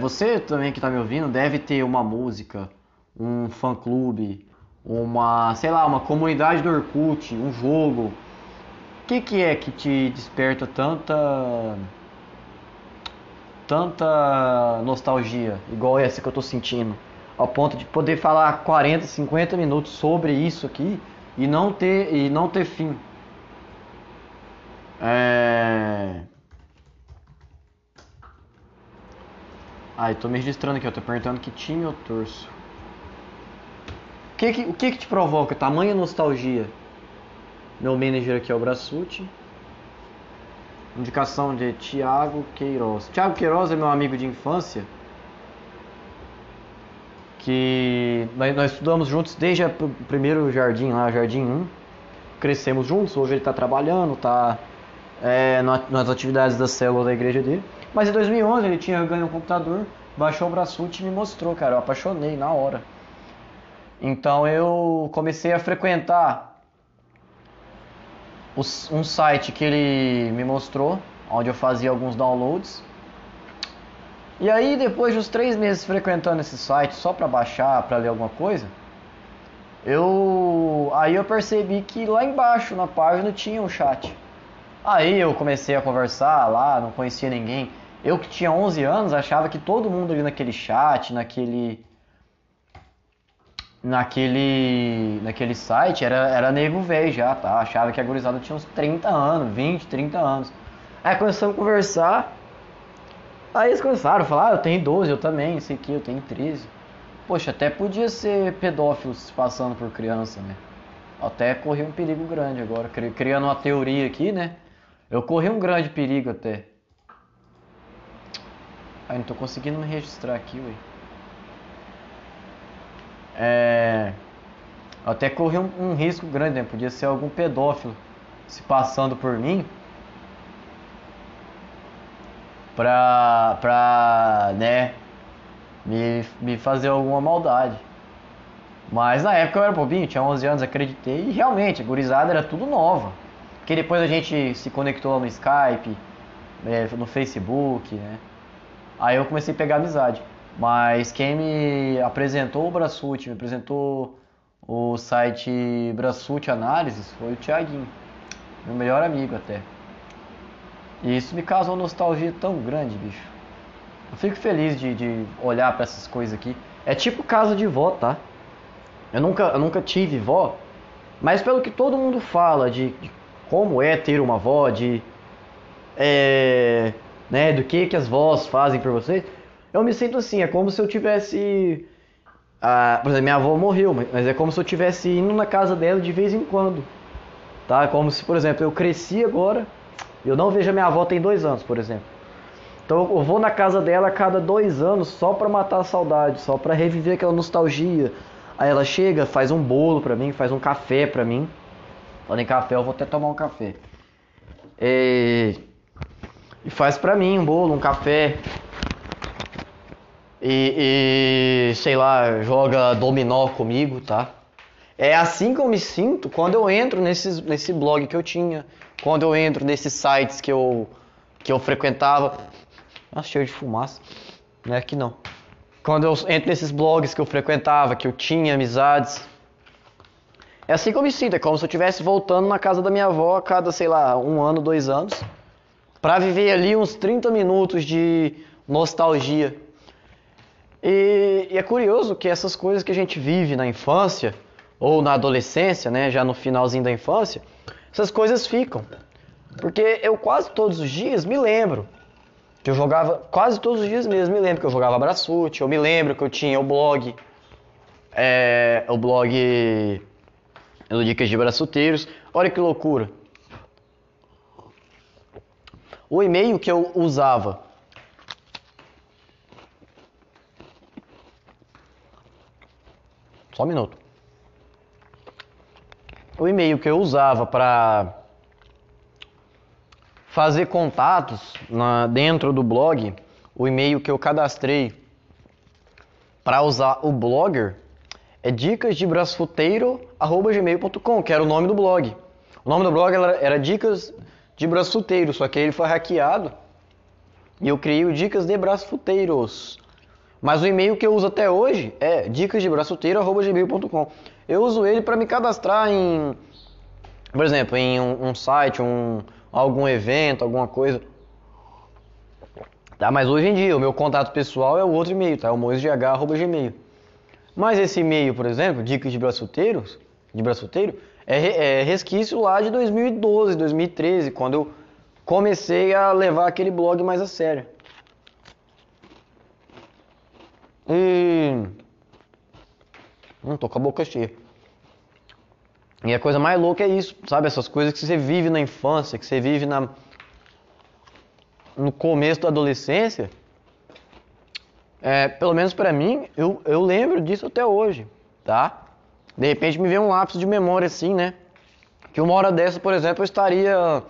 Você também que tá me ouvindo deve ter uma música, um fã clube, sei lá, uma comunidade do Orkut, um jogo. O que é que te desperta tanta nostalgia, igual essa que eu tô sentindo, ao ponto de poder falar 40, 50 minutos sobre isso aqui e não ter fim? Ah, eu tô me registrando aqui, eu tô perguntando que time eu torço. O que te provoca tamanha nostalgia? Meu manager aqui é o Brassucci. Indicação de Tiago Queiroz. Tiago Queiroz é meu amigo de infância, que nós estudamos juntos desde o primeiro jardim, lá, Jardim 1. Crescemos juntos, hoje ele está trabalhando, está nas atividades da célula da igreja dele. Mas em 2011 ele tinha ganho um computador, baixou o Brasfoot e me mostrou, cara, eu apaixonei na hora. Então eu comecei a frequentar um site que ele me mostrou, onde eu fazia alguns downloads. E aí, depois de uns 3 meses frequentando esse site só para baixar, para ler alguma coisa, eu percebi que lá embaixo na página tinha um chat. Aí eu comecei a conversar lá, não conhecia ninguém. Eu que tinha 11 anos achava que todo mundo ali naquele chat, naquele site era nego velho já, tá? Achava que a gurizada tinha uns 30 anos, 20, 30 anos. Aí começamos a conversar. Aí eles começaram a falar: eu tenho 12, eu também, esse aqui, eu tenho 13. Poxa, até podia ser pedófilo se passando por criança, né? Até corri um perigo grande agora, criando uma teoria aqui, né? Eu corri um grande perigo até. Aí não tô conseguindo me registrar aqui, ué. Até corri um risco grande, né? Podia ser algum pedófilo se passando por mim pra né, me fazer alguma maldade. Mas na época eu era bobinho, tinha 11 anos, acreditei. E realmente, a gurizada era tudo nova, porque depois a gente se conectou no Skype, no Facebook, né? Aí eu comecei a pegar amizade. Mas quem me apresentou o Brasfoot, me apresentou o site Brasfoot Análises, foi o Thiaguinho, meu melhor amigo até. E isso me causou uma nostalgia tão grande, bicho. Eu fico feliz de olhar pra essas coisas aqui. É tipo casa de vó, tá? Eu nunca tive vó, mas pelo que todo mundo fala de como é ter uma vó, né, do que as vós fazem por vocês, eu me sinto assim, é como se eu tivesse... por exemplo, minha avó morreu, mas é como se eu tivesse indo na casa dela de vez em quando. Tá? Como se, por exemplo, eu cresci agora, eu não vejo a minha avó tem 2 anos, por exemplo. Então eu vou na casa dela a cada 2 anos só pra matar a saudade, só pra reviver aquela nostalgia. Aí ela chega, faz um bolo pra mim, faz um café pra mim. Falando em café, eu vou até tomar um café. E faz pra mim um bolo, um café. E sei lá, joga dominó comigo, tá? É assim que eu me sinto quando eu entro nesse blog que eu tinha, quando eu entro nesses sites que eu frequentava. Nossa, cheio de fumaça. Não é aqui não. Quando eu entro nesses blogs que eu frequentava, que eu tinha amizades. É assim que eu me sinto, é como se eu estivesse voltando na casa da minha avó a cada, sei lá, 1 ano, 2 anos. Pra viver ali uns 30 minutos de nostalgia. E é curioso que essas coisas que a gente vive na infância, ou na adolescência, né, já no finalzinho da infância, essas coisas ficam. Porque eu quase todos os dias me lembro que eu jogava, quase todos os dias mesmo, me lembro que eu jogava Brasfoot, eu me lembro que eu tinha o blog do Dicas de Brasfuteiros. Olha que loucura. O e-mail que eu usava O e-mail que eu usava para fazer contatos dentro do blog, o e-mail que eu cadastrei para usar o Blogger é dicasdebrasfuteiro@gmail.com, que era o nome do blog. O nome do blog era Dicas de Brasfuteiro, só que ele foi hackeado e eu criei o Dicas de Brasfuteiros. Mas o e-mail que eu uso até hoje é dicasdebrasfuteiro@gmail.com. Eu uso ele para me cadastrar em, por exemplo, em um site, algum evento, alguma coisa. Tá, mas hoje em dia o meu contato pessoal é o outro e-mail, tá? O moisgh@gmail. Mas esse e-mail, por exemplo, Dicas de Brasfuteiros, é resquício lá de 2012, 2013, quando eu comecei a levar aquele blog mais a sério. Tô com a boca cheia. E a coisa mais louca é isso, sabe? Essas coisas que você vive na infância, que você vive no começo da adolescência. Pelo menos pra mim, eu lembro disso até hoje, tá? De repente me vem um lapso de memória assim, né? Que uma hora dessa, por exemplo, eu estaria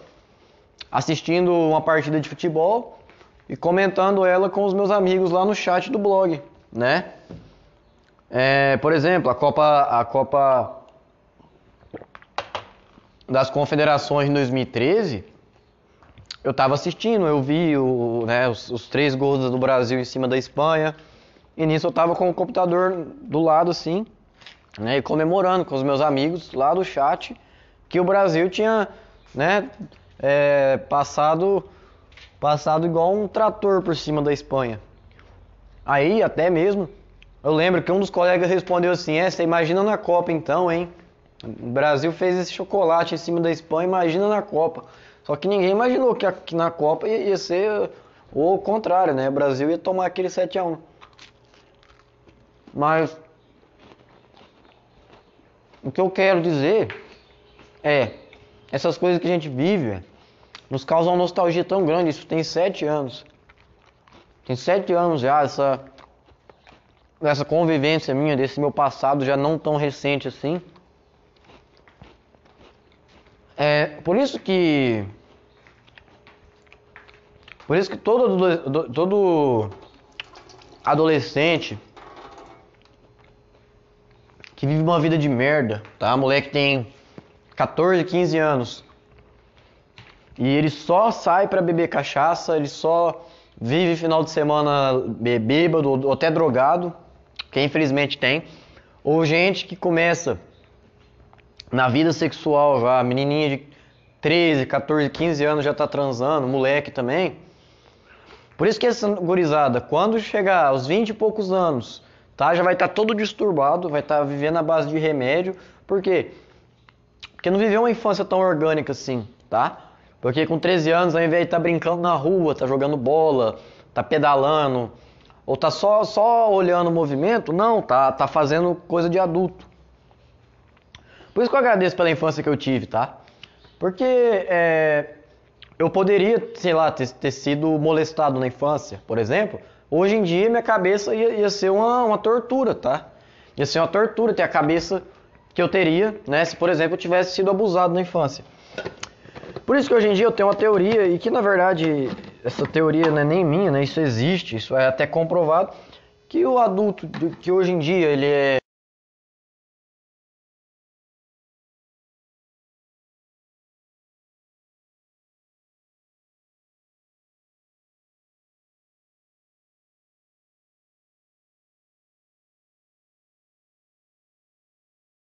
assistindo uma partida de futebol e comentando ela com os meus amigos lá no chat do blog, né? Por exemplo, a Copa das Confederações de 2013, eu estava assistindo, eu vi os 3 gols do Brasil em cima da Espanha, e nisso eu estava com o computador do lado assim, né, e comemorando com os meus amigos lá do chat que o Brasil tinha, né, passado igual um trator por cima da Espanha. Aí até mesmo eu lembro que um dos colegas respondeu assim: você imagina na Copa então, hein? O Brasil fez esse chocolate em cima da Espanha, imagina na Copa. Só que ninguém imaginou que na Copa ia ser o contrário, né? O Brasil ia tomar aquele 7-1. Mas o que eu quero dizer é, essas coisas que a gente vive nos causam uma nostalgia tão grande. Isso tem 7 anos. Tem 7 anos já, essa convivência minha, desse meu passado já não tão recente assim. Por isso que todo adolescente que vive uma vida de merda, tá? Moleque tem 14, 15 anos e ele só sai pra beber cachaça, ele só vive final de semana bêbado ou até drogado, que infelizmente tem, ou gente que começa na vida sexual já, menininha de 13, 14, 15 anos já tá transando, moleque também. Por isso que essa gurizada, quando chegar aos 20 e poucos anos, tá, já vai estar todo disturbado, vai estar vivendo à base de remédio. Por quê? Porque não viveu uma infância tão orgânica assim, tá? Porque com 13 anos, ao invés de estar brincando na rua, tá jogando bola, tá pedalando, ou tá só olhando o movimento, não, tá fazendo coisa de adulto. Por isso que eu agradeço pela infância que eu tive, tá? Porque eu poderia, sei lá, ter sido molestado na infância, por exemplo, hoje em dia minha cabeça ia ser uma tortura, tá? Ia ser uma tortura ter a cabeça que eu teria, né, se, por exemplo, eu tivesse sido abusado na infância. Por isso que hoje em dia eu tenho uma teoria, e que na verdade essa teoria não é nem minha, né, isso existe, isso é até comprovado, que o adulto que hoje em dia ele é...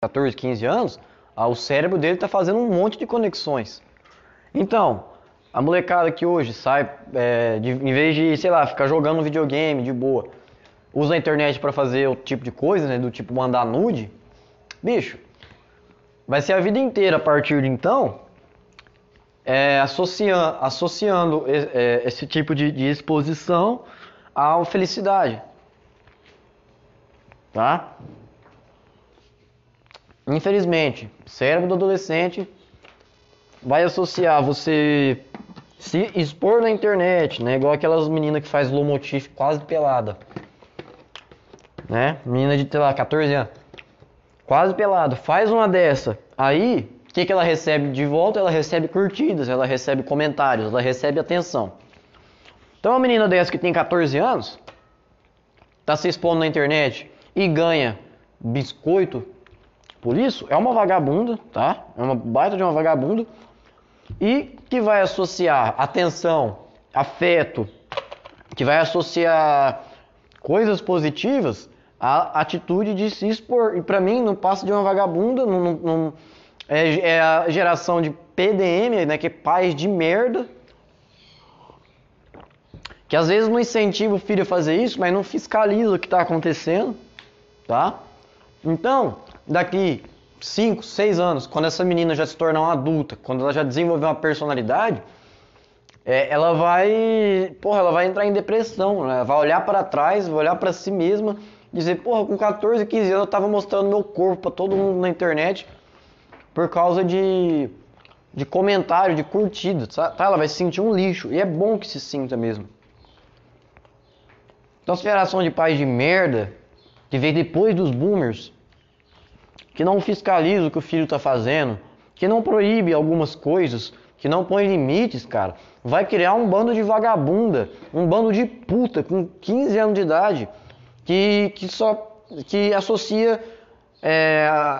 ...14, 15 anos, o cérebro dele está fazendo um monte de conexões. Então, a molecada que hoje sai, em vez de, sei lá, ficar jogando videogame de boa, usa a internet para fazer outro tipo de coisa, né, do tipo mandar nude, bicho, vai ser a vida inteira a partir de então, associando esse tipo de exposição à felicidade. Tá? Infelizmente, o cérebro do adolescente vai associar você se expor na internet, né? Igual aquelas meninas que faz lomotif quase pelada, né? Menina de, sei lá, 14 anos, quase pelada, faz uma dessa. Aí, o que ela recebe de volta? Ela recebe curtidas, ela recebe comentários, ela recebe atenção. Então, uma menina dessa que tem 14 anos, tá se expondo na internet e ganha biscoito. Por isso, é uma vagabunda, tá? É uma baita de uma vagabunda. E que vai associar atenção, afeto, que vai associar coisas positivas à atitude de se expor. E pra mim, não passa de uma vagabunda, não é a geração de PDM, né? Que é pais de merda. Que às vezes não incentiva o filho a fazer isso, mas não fiscaliza o que tá acontecendo, tá? Então... Daqui 5, 6 anos, quando essa menina já se tornar uma adulta, quando ela já desenvolver uma personalidade, ela vai, porra, ela vai entrar em depressão, né? Vai olhar para trás, vai olhar para si mesma, dizer, porra, com 14, 15 anos eu tava mostrando meu corpo para todo mundo na internet por causa de comentário, de curtida, tá? Ela vai se sentir um lixo, e é bom que se sinta mesmo. Então, essa geração de pais de merda, que veio depois dos boomers, que não fiscaliza o que o filho está fazendo, que não proíbe algumas coisas, que não põe limites, cara, vai criar um bando de vagabunda, um bando de puta com 15 anos de idade, que associa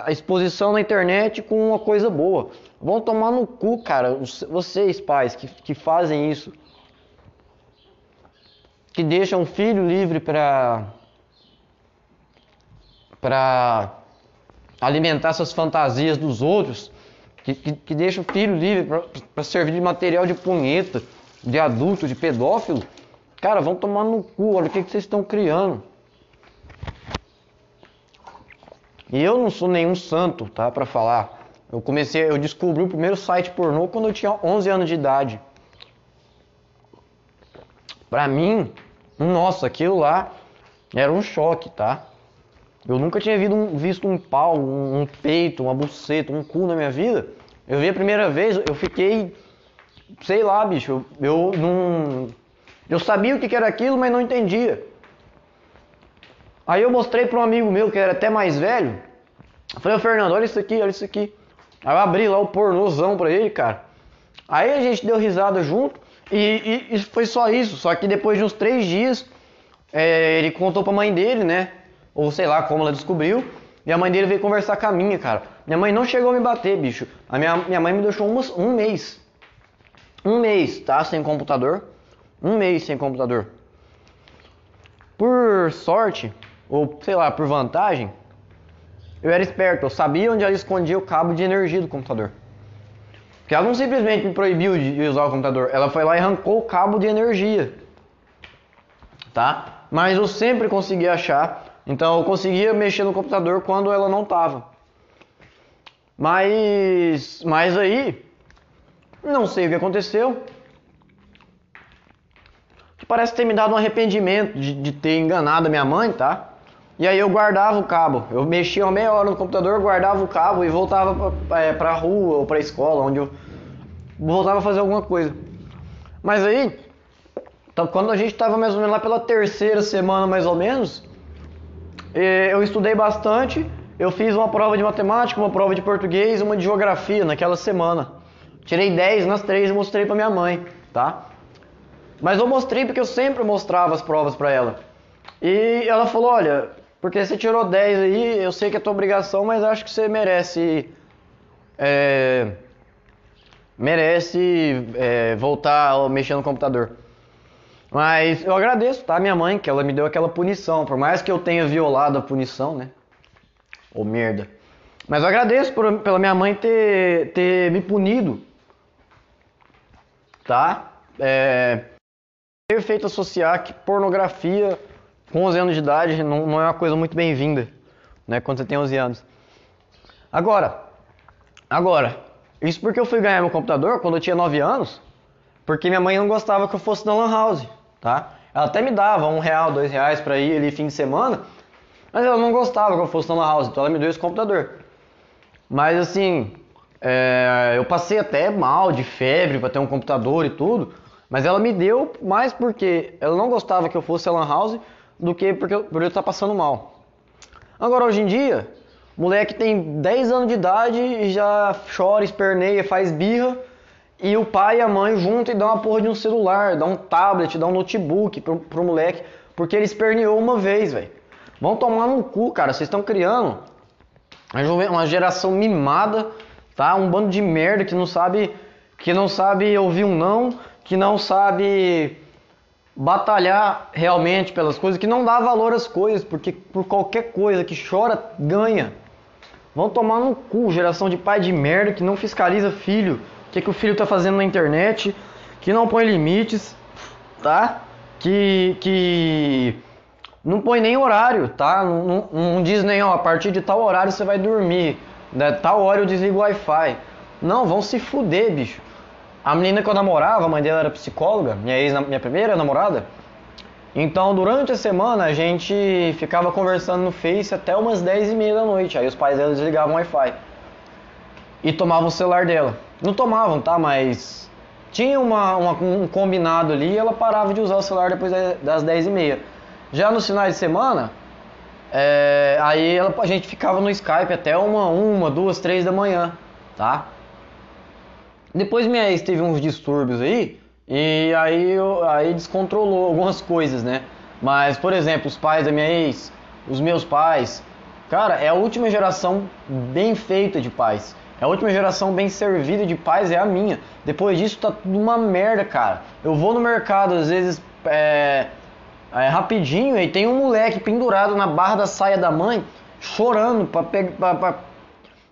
a exposição na internet com uma coisa boa. Vão tomar no cu, cara, vocês pais que fazem isso, que deixam o filho livre para alimentar essas fantasias dos outros, que deixa o filho livre para servir de material de punheta, de adulto, de pedófilo. Cara, vão tomar no cu, olha o que vocês estão criando. E eu não sou nenhum santo, tá, pra falar. Eu descobri o primeiro site pornô quando eu tinha 11 anos de idade. Pra mim, nossa, aquilo lá era um choque, tá? Eu nunca tinha visto um pau, um peito, uma buceta, um cu na minha vida. Eu vi a primeira vez, eu fiquei... Sei lá, bicho, eu não... Eu sabia o que era aquilo, mas não entendia. Aí eu mostrei para um amigo meu, que era até mais velho. Eu falei, Fernando, olha isso aqui, olha isso aqui. Aí eu abri lá o pornozão pra ele, cara. Aí a gente deu risada junto e foi só isso. Só que depois de uns 3 dias, ele contou pra mãe dele, né? Ou sei lá como ela descobriu, e a mãe dele veio conversar com a minha, cara. Minha mãe não chegou a me bater, bicho. A minha mãe me deixou um mês. Um mês, tá? Sem computador. Um mês sem computador. Por sorte, ou sei lá, por vantagem, eu era esperto. Eu sabia onde ela escondia o cabo de energia do computador. Porque ela não simplesmente me proibiu de usar o computador. Ela foi lá e arrancou o cabo de energia. Tá? Mas eu sempre consegui achar... Então eu conseguia mexer no computador quando ela não tava. Mas aí, não sei o que aconteceu. Parece ter me dado um arrependimento de ter enganado a minha mãe, tá? E aí eu guardava o cabo. Eu mexia uma meia hora no computador, guardava o cabo e voltava pra rua ou pra escola, onde eu voltava a fazer alguma coisa. Mas aí, então, quando a gente estava mais ou menos lá pela terceira semana, mais ou menos, eu estudei bastante. Eu fiz uma prova de matemática, uma prova de português, uma de geografia naquela semana. Tirei 10 nas três e mostrei pra minha mãe, tá? Mas eu mostrei porque eu sempre mostrava as provas pra ela. E ela falou, olha, porque você tirou 10 aí, eu sei que é tua obrigação, mas acho que você merece... voltar a mexer no computador. Mas eu agradeço, tá? Minha mãe, que ela me deu aquela punição. Por mais que eu tenha violado a punição, né? Ô, merda. Mas eu agradeço pela minha mãe ter me punido. Tá? Ter feito associar que pornografia com 11 anos de idade não é uma coisa muito bem-vinda, né? Quando você tem 11 anos. Agora, isso porque eu fui ganhar meu computador quando eu tinha 9 anos, porque minha mãe não gostava que eu fosse na Lan House, tá? Ela até me dava R$1, R$2 pra ir ali fim de semana, mas ela não gostava que eu fosse na Lan House, então ela me deu esse computador. Mas assim, eu passei até mal de febre pra ter um computador e tudo, mas ela me deu mais porque ela não gostava que eu fosse na Lan House do que porque eu estar passando mal. Agora, hoje em dia, moleque tem 10 anos de idade e já chora, esperneia, faz birra, e o pai e a mãe juntam e dão uma porra de um celular, dão um tablet, dão um notebook pro moleque, porque ele esperneou uma vez, velho. Vão tomar no cu, cara. Vocês estão criando uma geração mimada, tá? Um bando de merda que não sabe ouvir um não, que não sabe batalhar realmente pelas coisas, que não dá valor às coisas, porque por qualquer coisa que chora, ganha. Vão tomar no cu, geração de pai de merda que não fiscaliza filho. O que o filho tá fazendo na internet, que não põe limites, tá? Que não põe nem horário, tá? Não diz nem, ó, a partir de tal horário você vai dormir, né? Tal hora eu desligo o Wi-Fi. Não, vão se fuder, bicho. A menina que eu namorava, a mãe dela era psicóloga, minha primeira namorada. Então, durante a semana, a gente ficava conversando no Face até umas 10h30 da noite. Aí os pais dela desligavam o Wi-Fi e tomavam o celular dela. Não tomavam, tá? Mas tinha um combinado ali e ela parava de usar o celular depois das 10h30. Já nos finais de semana, aí a gente ficava no Skype até uma, 2, 3 da manhã, tá? Depois minha ex teve uns distúrbios aí, e aí descontrolou algumas coisas, né? Mas, por exemplo, os pais da minha ex, os meus pais, cara, é a última geração bem feita de pais. A última geração bem servida de pais é a minha. Depois disso tá tudo uma merda, cara. Eu vou no mercado, às vezes, rapidinho, e tem um moleque pendurado na barra da saia da mãe, chorando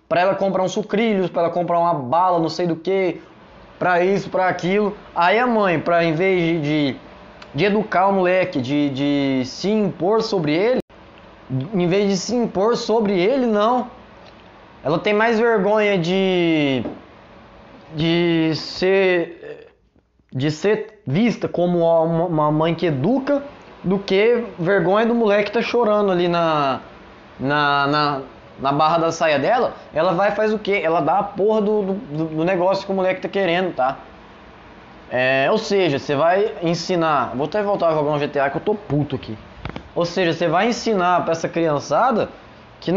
pra ela comprar um sucrilhos, pra ela comprar uma bala, não sei do que, pra isso, pra aquilo. Aí a mãe, em vez de educar o moleque, de se impor sobre ele, em vez de se impor sobre ele, não. Ela tem mais vergonha de ser vista como uma mãe que educa do que vergonha do moleque que tá chorando ali na barra da saia dela. Ela vai e faz o quê? Ela dá a porra do negócio que o moleque tá querendo, tá? Ou seja, você vai ensinar... Vou até voltar a jogar um GTA que eu tô puto aqui. Ou seja, você vai ensinar pra essa criançada que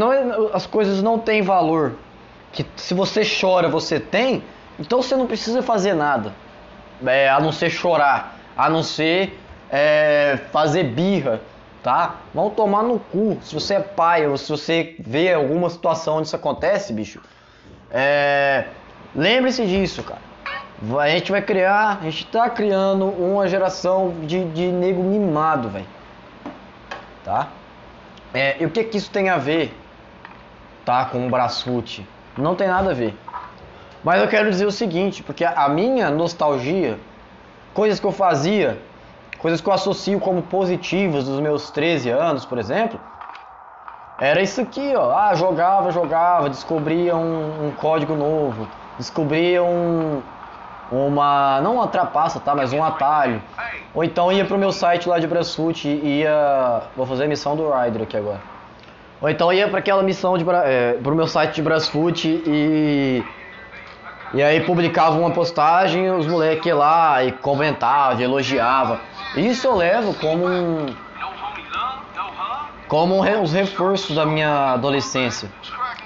as coisas não têm valor, que se você chora você tem, então você não precisa fazer nada, a não ser chorar, a não ser fazer birra, tá? Vão tomar no cu. Se você é pai ou se você vê alguma situação onde isso acontece, bicho, lembre-se disso, cara. A gente tá criando uma geração de nego mimado, velho, tá? E o que isso tem a ver, tá, com o Brasfoot? Não tem nada a ver. Mas eu quero dizer o seguinte, porque a minha nostalgia, coisas que eu fazia, coisas que eu associo como positivas dos meus 13 anos, por exemplo, era isso aqui, ó. Ah, jogava, descobria um código novo, descobria não uma trapaça, tá, mas um atalho. Ou então ia pro meu site lá de Brasfoot e ia... Vou fazer a missão do Rider aqui agora. Ou então ia pra aquela missão pro meu site de Brasfoot e... E aí publicava uma postagem, os moleques iam lá e comentavam, elogiavam. Isso eu levo como os reforços da minha adolescência,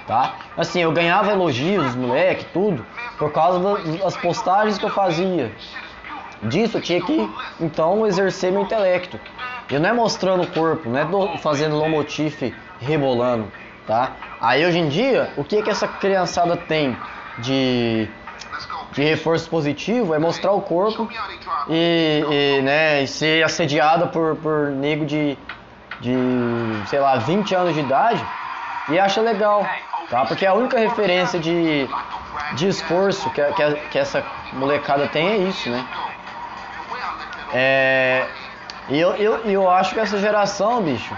tá? Assim, eu ganhava elogios dos moleques, tudo, por causa das postagens que eu fazia. Disso eu tinha que, então, exercer meu intelecto. E não é mostrando o corpo, não é fazendo lomotif rebolando, tá? Aí hoje em dia, o que essa criançada tem de reforço positivo é mostrar o corpo e ser assediada por nego de, sei lá, 20 anos de idade e acha legal, tá? Porque a única referência de esforço que essa molecada tem é isso, né? E eu acho que essa geração, bicho,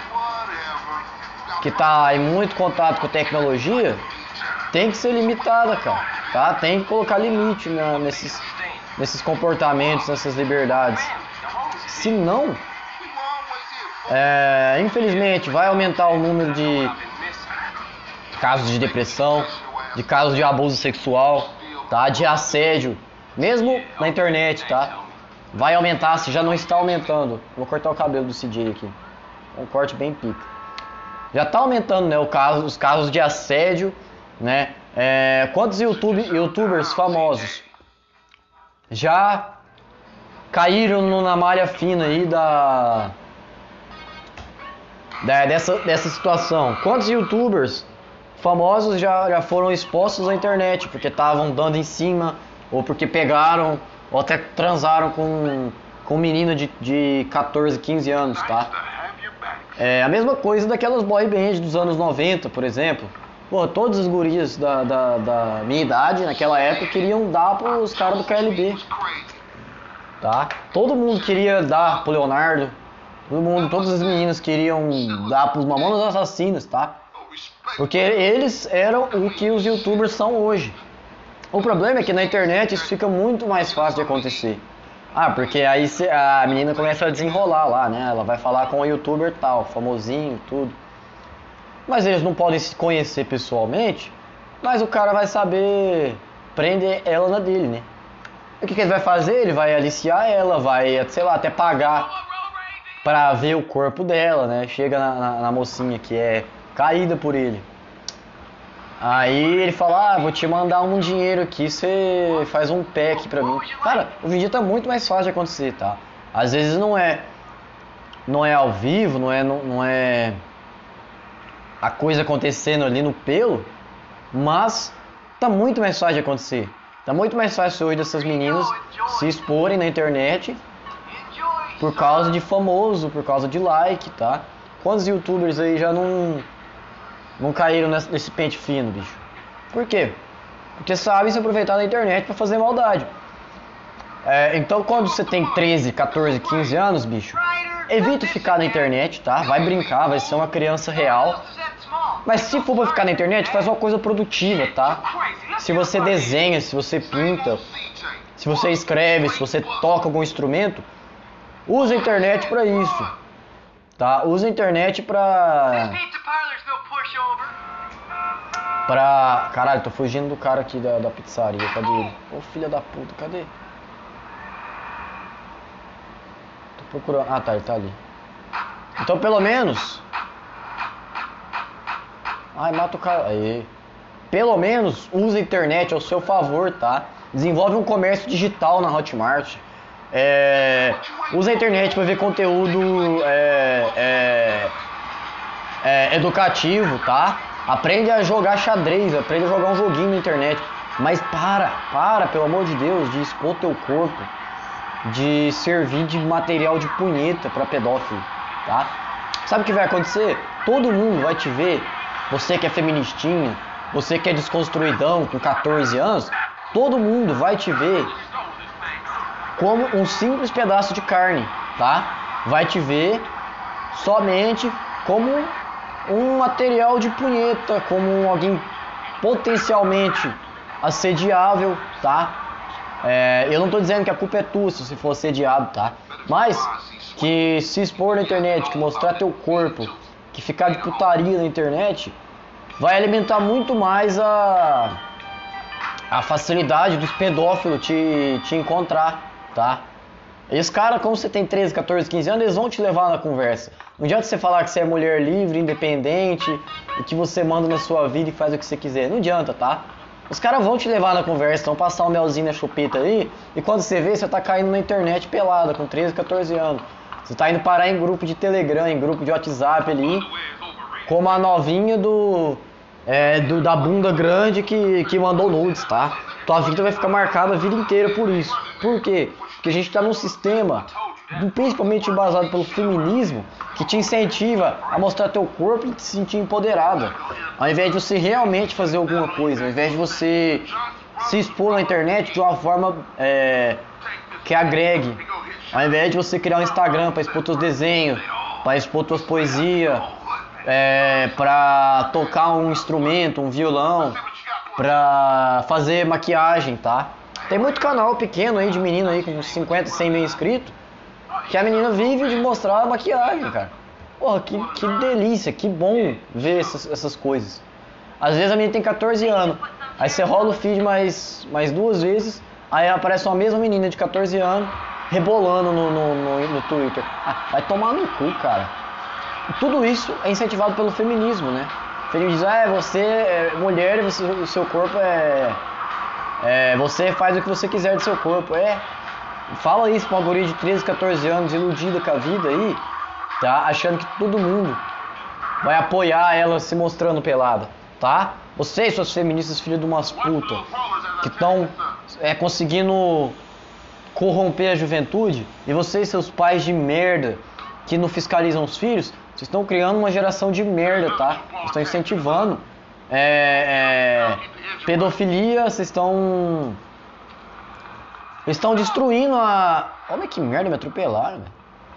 que tá em muito contato com tecnologia, tem que ser limitada, cara, tá? Tem que colocar limite nesses comportamentos, nessas liberdades. Se não, infelizmente, vai aumentar o número de casos de depressão, de casos de abuso sexual, tá? De assédio, mesmo na internet, tá? Vai aumentar, se já não está aumentando. Vou cortar o cabelo do CJ aqui. Um corte bem pica. Já está aumentando, né, os casos de assédio, né? Quantos youtubers famosos já caíram na malha fina aí dessa situação? Quantos youtubers famosos já foram expostos à internet porque estavam dando em cima, ou porque pegaram, ou até transaram com um menino de 14, 15 anos, tá? É a mesma coisa daquelas boy bands dos anos 90, por exemplo. Pô, todos os guris da minha idade, naquela época, queriam dar pros caras do KLB, tá? Todo mundo queria dar pro Leonardo, todas as meninas queriam dar pros Mamonas Assassinas, tá? Porque eles eram o que os youtubers são hoje. O problema é que na internet isso fica muito mais fácil de acontecer. Ah, porque aí a menina começa a desenrolar lá, né? Ela vai falar com o youtuber tal, famosinho, tudo. Mas eles não podem se conhecer pessoalmente, mas o cara vai saber prender ela na dele, né? O que ele vai fazer? Ele vai aliciar ela, vai, sei lá, até pagar pra ver o corpo dela, né? Chega na mocinha que é caída por ele. Aí ele fala, vou te mandar um dinheiro aqui, você faz um pack pra mim. Cara, hoje em dia tá muito mais fácil de acontecer, tá? Às vezes não é ao vivo, não é a coisa acontecendo ali no pelo, mas tá muito mais fácil de acontecer. Tá muito mais fácil hoje dessas meninas se exporem na internet por causa de famoso, por causa de like, tá? Quantos youtubers aí já não caíram nesse pente fino, bicho? Por quê? Porque sabem se aproveitar da internet pra fazer maldade. Então quando você tem 13, 14, 15 anos, bicho, evita ficar na internet, tá? Vai brincar, vai ser uma criança real. Mas se for pra ficar na internet, faz uma coisa produtiva, tá? Se você desenha, se você pinta, se você escreve, se você toca algum instrumento, usa a internet pra isso, tá? Usa a internet pra... Caralho, tô fugindo do cara aqui da pizzaria. Cadê ele? Ô, filha da puta, cadê? Tô procurando... Ah, tá, ele tá ali. Então, pelo menos... Ai, mata o cara... Aí. Pelo menos, usa a internet ao seu favor, tá? Desenvolve um comércio digital na Hotmart. Usa a internet pra ver conteúdo... educativo, tá? Aprende a jogar xadrez, aprende a jogar um joguinho na internet. Mas para, pelo amor de Deus, de expor teu corpo, de servir de material de punheta pra pedófilo, tá? Sabe o que vai acontecer? Todo mundo vai te ver, você que é feministinha, você que é desconstruidão com 14 anos, todo mundo vai te ver como um simples pedaço de carne, tá? Vai te ver somente como um material de punheta, como alguém potencialmente assediável, tá? Eu não tô dizendo que a culpa é tua se for assediado, tá? Mas que se expor na internet, que mostrar teu corpo, que ficar de putaria na internet, vai alimentar muito mais a facilidade dos pedófilos te encontrar, tá? E os caras, como você tem 13, 14, 15 anos, eles vão te levar na conversa. Não adianta você falar que você é mulher livre, independente, e que você manda na sua vida e faz o que você quiser. Não adianta, tá? Os caras vão te levar na conversa, vão passar um melzinho na chupeta aí, e quando você vê, você tá caindo na internet pelada, com 13, 14 anos. Você tá indo parar em grupo de Telegram, em grupo de WhatsApp ali, como a novinha da bunda grande que mandou nudes, tá? Tua vida vai ficar marcada a vida inteira por isso. Por quê? Porque a gente está num sistema, principalmente embasado pelo feminismo, que te incentiva a mostrar teu corpo e te sentir empoderada. Ao invés de você realmente fazer alguma coisa, ao invés de você se expor na internet de uma forma que agregue, ao invés de você criar um Instagram para expor teus desenhos, para expor tuas poesias, para tocar um instrumento, um violão, para fazer maquiagem, tá? Tem muito canal pequeno aí de menino aí com 50, 100 mil inscritos, que a menina vive de mostrar a maquiagem, cara. Porra, que delícia, que bom ver essas coisas. Às vezes a menina tem 14 anos, aí você rola o feed mais duas vezes, aí aparece uma mesma menina de 14 anos rebolando no Twitter. Ah, vai tomar no cu, cara. Tudo isso é incentivado pelo feminismo, né? O feminismo diz, você é mulher e o seu corpo você faz o que você quiser do seu corpo. Fala isso pra uma guria de 13, 14 anos, iludida com a vida aí, tá? Achando que todo mundo vai apoiar ela se mostrando pelada, tá? Vocês, suas feministas, filhas de umas putas, que estão conseguindo corromper a juventude, e vocês, seus pais de merda, que não fiscalizam os filhos, vocês estão criando uma geração de merda, tá? Vocês estão incentivando pedofilia, vocês estão destruindo a... Olha que merda, me atropelaram, velho.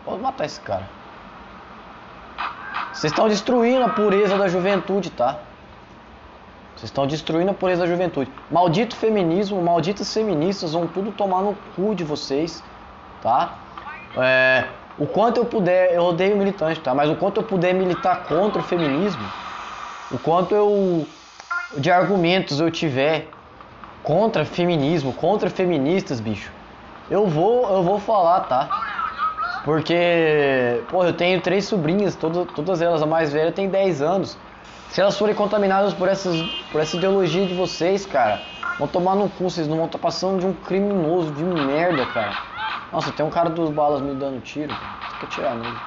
Vou matar esse cara. Vocês estão destruindo a pureza da juventude, tá? Vocês estão destruindo a pureza da juventude. Maldito feminismo, malditas feministas, vão tudo tomar no cu de vocês, tá? O quanto eu puder, eu odeio militante, tá? Mas o quanto eu puder militar contra o feminismo, o quanto eu... de argumentos eu tiver contra feminismo, contra feministas, bicho, eu vou falar, tá? Porque, porra, eu tenho 3 sobrinhas, todas elas, a mais velha tem 10 anos. Se elas forem contaminadas por essa ideologia de vocês, cara, vão tomar no cu, vocês não vão estar passando de um criminoso de merda, cara. Nossa, tem um cara dos balas me dando tiro, tem que atirar nele.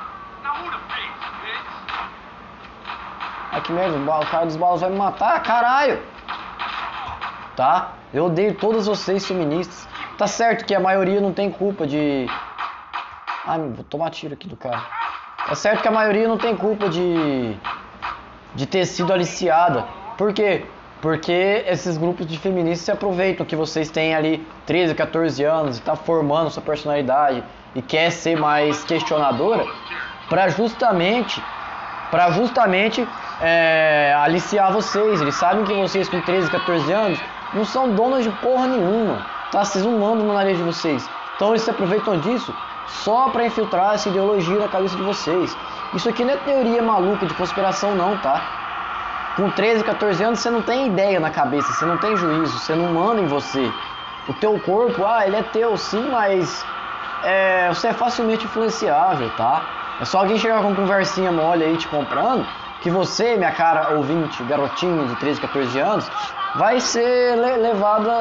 Aqui mesmo, o cara dos balas vai me matar, caralho! Tá? Eu odeio todas vocês, feministas. Tá certo que a maioria não tem culpa de... Ai, vou tomar tiro aqui do cara. Tá certo que a maioria não tem culpa de ter sido aliciada. Por quê? Porque esses grupos de feministas se aproveitam que vocês têm ali 13, 14 anos e tá formando sua personalidade e quer ser mais questionadora pra justamente aliciar vocês. Eles sabem que vocês com 13, 14 anos não são donas de porra nenhuma, tá? Vocês não mandam no nariz de vocês, então eles se aproveitam disso só pra infiltrar essa ideologia na cabeça de vocês. Isso aqui não é teoria maluca de conspiração não, tá? Com 13, 14 anos você não tem ideia na cabeça, você não tem juízo, você não manda em você. O teu corpo, ele é teu sim, mas você é facilmente influenciável, tá? É só alguém chegar com conversinha mole aí te comprando, que você, minha cara ouvinte, garotinho de 13, 14 anos, vai ser levada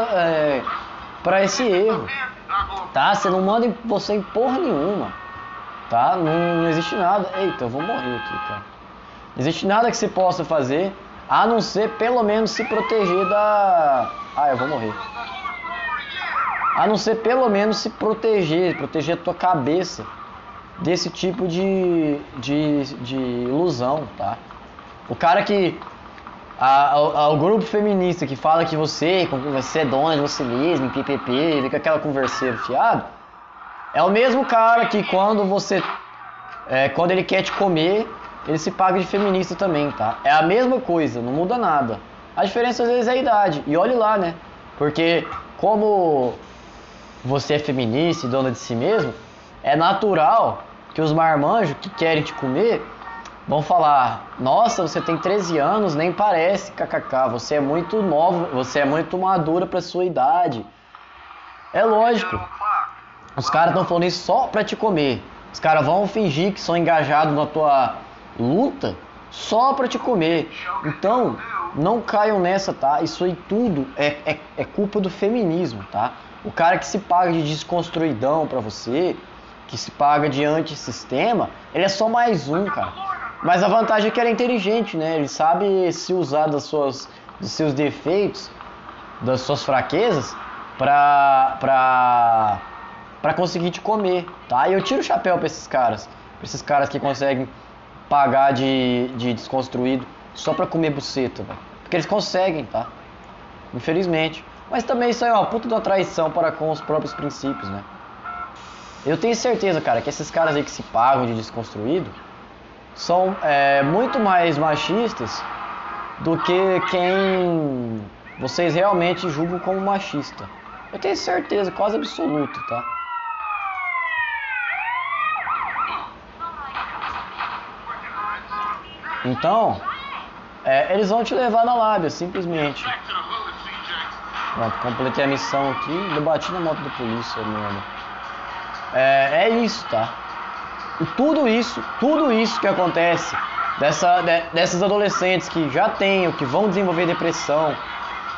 pra esse erro, tá? Você não manda você em porra nenhuma, tá? Não existe nada. Eita, eu vou morrer aqui, cara. Não existe nada que você possa fazer, a não ser pelo menos se proteger da... eu vou morrer. A não ser pelo menos se proteger a tua cabeça desse tipo de ilusão, tá? O cara que... O grupo feminista que fala que você é dona de você mesmo, PPP, fica aquela converseira fiado, é o mesmo cara que quando ele quer te comer, ele se paga de feminista também, tá? É a mesma coisa, não muda nada. A diferença às vezes é a idade, e olhe lá, né? Porque como você é feminista e dona de si mesmo, é natural que os marmanjos que querem te comer vão falar: nossa, você tem 13 anos, nem parece, kkk, você é muito novo, você é muito madura pra sua idade. É lógico, os caras estão falando isso só pra te comer. Os caras vão fingir que são engajados na tua luta só pra te comer. Então, não caiam nessa, tá? Isso aí tudo é culpa do feminismo, tá? O cara que se paga de desconstruidão pra você, que se paga de antissistema, ele é só mais um, cara. Mas a vantagem é que ele é inteligente, né? Ele sabe se usar dos seus defeitos, das suas fraquezas, pra conseguir te comer, tá? E eu tiro o chapéu pra esses caras que conseguem pagar de desconstruído só pra comer buceta, velho. Porque eles conseguem, tá? Infelizmente. Mas também isso aí é uma puta de uma traição para com os próprios princípios, né? Eu tenho certeza, cara, que esses caras aí que se pagam de desconstruído são muito mais machistas do que quem vocês realmente julgam como machista. Eu tenho certeza, quase absoluta, tá? Então, eles vão te levar na lábia, simplesmente. Pronto, completei a missão aqui. Eu bati na moto da polícia, mano. É isso, tá? E tudo isso que acontece dessas adolescentes que já têm, que vão desenvolver depressão,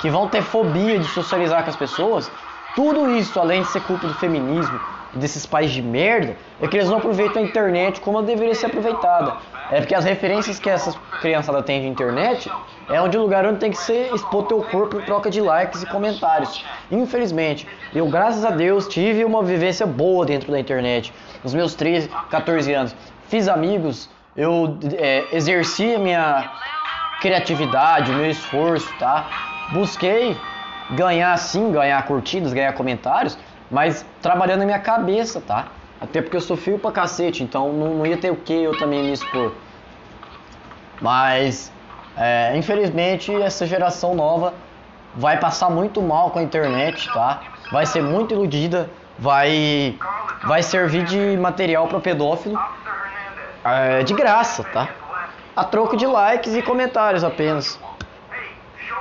que vão ter fobia de socializar com as pessoas, tudo isso, além de ser culpa do feminismo e desses pais de merda, é que eles não aproveitam a internet como ela deveria ser aproveitada. É porque as referências que essas criançadas têm de internet é onde o lugar onde tem que ser expor teu corpo em troca de likes e comentários. Infelizmente, eu, graças a Deus, tive uma vivência boa dentro da internet. Nos meus 13, 14 anos, fiz amigos, eu exerci a minha criatividade, o meu esforço, tá? Busquei ganhar curtidas, ganhar comentários, mas trabalhando na minha cabeça, tá? Até porque eu sou fio pra cacete, então não ia ter o que eu também me expor. Mas, infelizmente, essa geração nova vai passar muito mal com a internet, tá? Vai ser muito iludida, vai servir de material pra pedófilo de graça, tá? A troco de likes e comentários apenas.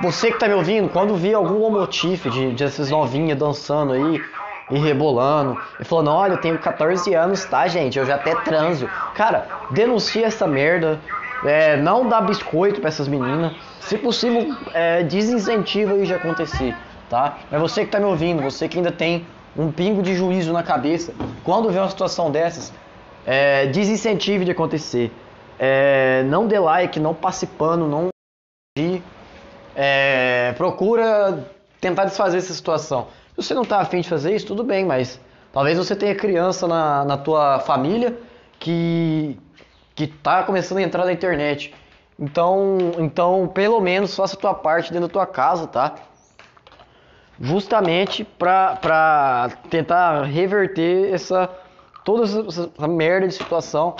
Você que tá me ouvindo, quando vir algum homotife de essas novinhas dançando aí, e rebolando, e falando: olha, eu tenho 14 anos, tá, gente? Eu já até transo. Cara, denuncia essa merda. Não dá biscoito pra essas meninas. Se possível, desincentiva isso de acontecer, tá? Mas você que tá me ouvindo, você que ainda tem um pingo de juízo na cabeça, quando vê uma situação dessas, desincentive de acontecer. Não dê like, não passe pano, não... procura tentar desfazer essa situação. Se você não está afim de fazer isso, tudo bem, mas talvez você tenha criança na tua família que está começando a entrar na internet. Então, pelo menos, faça a tua parte dentro da tua casa, tá? Justamente para tentar reverter toda essa merda de situação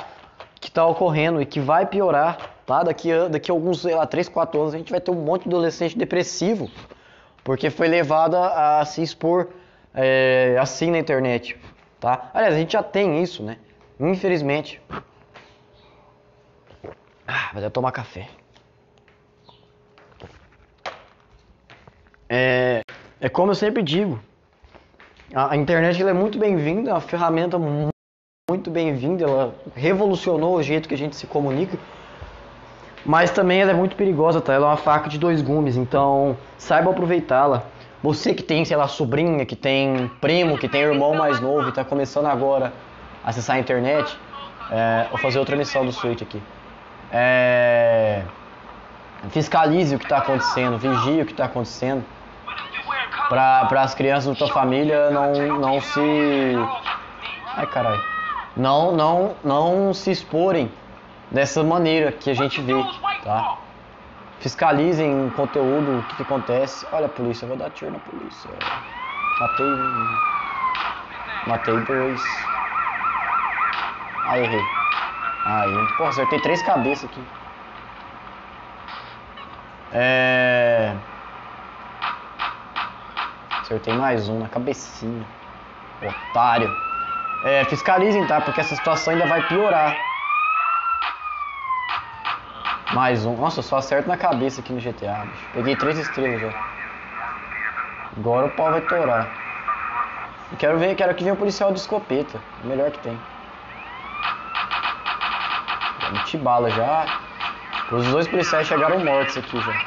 que está ocorrendo e que vai piorar, tá? Daqui a alguns, sei lá, 3, 4 anos, a gente vai ter um monte de adolescente depressivo. Porque foi levada a se expor assim na internet, tá? Aliás, a gente já tem isso, né? Infelizmente. Ah, vou até tomar café. É como eu sempre digo. A internet ela é muito bem-vinda, é uma ferramenta muito bem-vinda. Ela revolucionou o jeito que a gente se comunica. Mas também ela é muito perigosa, tá? Ela é uma faca de dois gumes, então saiba aproveitá-la. Você que tem, sei lá, sobrinha, que tem primo, que tem irmão mais novo e tá começando agora a acessar a internet, vou fazer outra missão do Sweet aqui. Fiscalize o que tá acontecendo, vigie o que tá acontecendo, pra as crianças da tua família não se... Ai, caralho. Não se exporem dessa maneira que a gente vê, tá? Fiscalizem o conteúdo, o que acontece. Olha a polícia, eu vou dar tiro na polícia. Matei 2. Aí errei. Aí, porra, acertei 3 cabeças aqui. Acertei mais um na cabecinha. Otário. Fiscalizem, tá? Porque essa situação ainda vai piorar. Mais um. Nossa, eu só acerto na cabeça aqui no GTA, bicho. Peguei 3 estrelas já. Agora o pau vai torar. Eu quero ver, quero que venha o policial de escopeta. O melhor que tem. Meti bala já. Os 2 policiais chegaram mortos aqui já.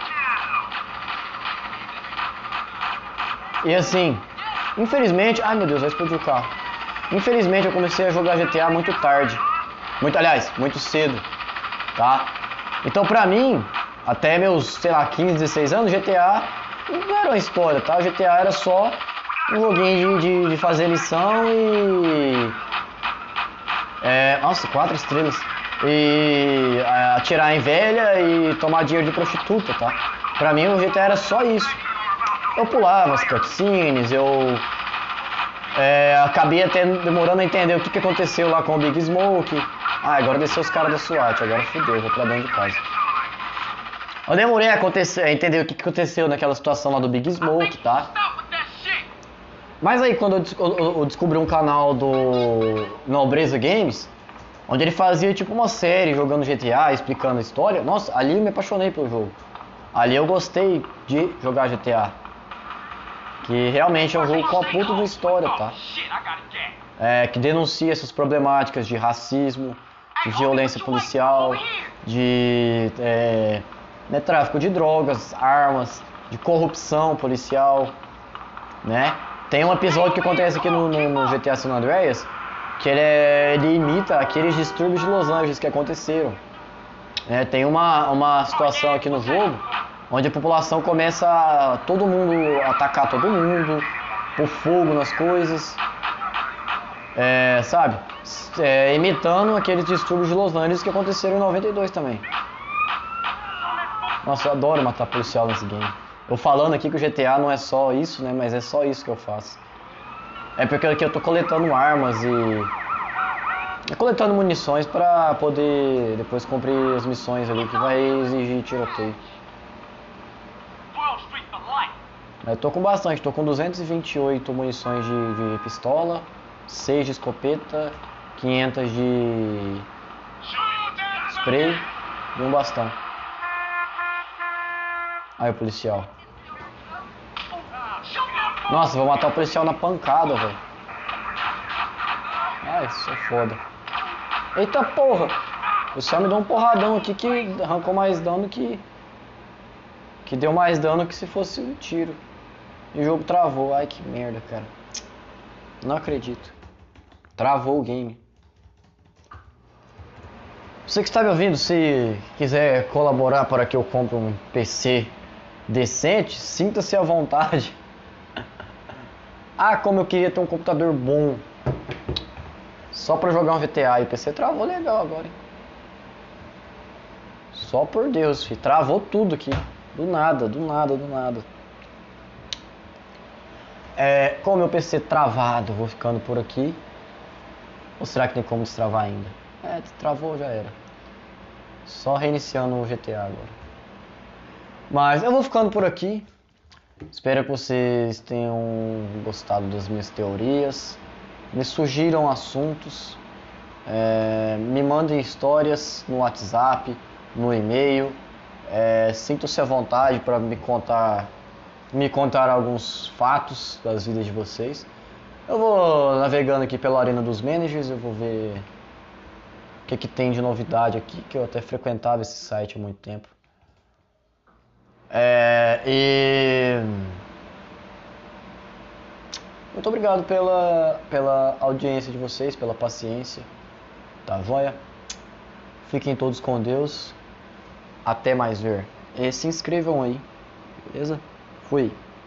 E assim, infelizmente... Ai meu Deus, vai explodir o carro. Infelizmente eu comecei a jogar GTA muito tarde. Muito cedo. Tá? Então pra mim, até meus, sei lá, 15, 16 anos, GTA não era uma história, tá? GTA era só um joguinho de fazer lição e... nossa, 4 estrelas. E atirar em velha e tomar dinheiro de prostituta, tá? Pra mim o GTA era só isso. Eu pulava as cutscenes, eu acabei até demorando a entender o que aconteceu lá com o Big Smoke. Ah, agora desceu os caras da SWAT, agora fudeu, vou pra dentro de casa. Eu demorei a entender o que aconteceu naquela situação lá do Big Smoke, tá? Mas aí quando eu descobri um canal do Nobreza Games, onde ele fazia tipo uma série jogando GTA, explicando a história. Nossa, ali eu me apaixonei pelo jogo. Ali eu gostei de jogar GTA. Que realmente é um jogo com a puta de história, tá? Que denuncia essas problemáticas de racismo, de violência policial, de tráfico de drogas, armas, de corrupção policial, né? Tem um episódio que acontece aqui no GTA San Andreas, que ele imita aqueles distúrbios de Los Angeles que aconteceram. Tem uma situação aqui no jogo onde a população começa a todo mundo atacar todo mundo, pôr fogo nas coisas, sabe? Imitando aqueles distúrbios de Los Angeles que aconteceram em 92 também. Nossa, eu adoro matar policial nesse game. Eu falando aqui que o GTA não é só isso, né? Mas é só isso que eu faço. É porque aqui eu tô coletando armas e coletando munições pra poder depois cumprir as missões ali que vai exigir tiroteio. Eu tô com bastante, tô com 228 munições de pistola, 6 de escopeta, 500 de spray e um bastão. Aí o policial. Nossa, vou matar o policial na pancada, velho. Ai, isso é foda. Eita porra! O policial me deu um porradão aqui que arrancou mais dano que deu mais dano que se fosse um tiro. E o jogo travou. Ai, que merda, cara. Não acredito. Travou o game. Você que está me ouvindo, se quiser colaborar para que eu compre um PC decente, sinta-se à vontade. Ah, como eu queria ter um computador bom. Só pra jogar um GTA. E o PC travou legal agora, hein? Só por Deus, filho. Travou tudo aqui. Do nada. Com o meu PC travado, vou ficando por aqui. Ou será que tem como destravar ainda? Travou, já era. Só reiniciando o GTA agora. Mas eu vou ficando por aqui. Espero que vocês tenham gostado das minhas teorias. Me sugiram assuntos. Me mandem histórias no WhatsApp, no e-mail. Sintam-se à vontade para me contar alguns fatos das vidas de vocês. Eu vou navegando aqui pela Arena dos Managers. Eu vou ver o que tem de novidade aqui, que eu até frequentava esse site há muito tempo. Muito obrigado pela audiência de vocês, pela paciência, tá joia? Fiquem todos com Deus, até mais ver. E se inscrevam aí, beleza? Fui!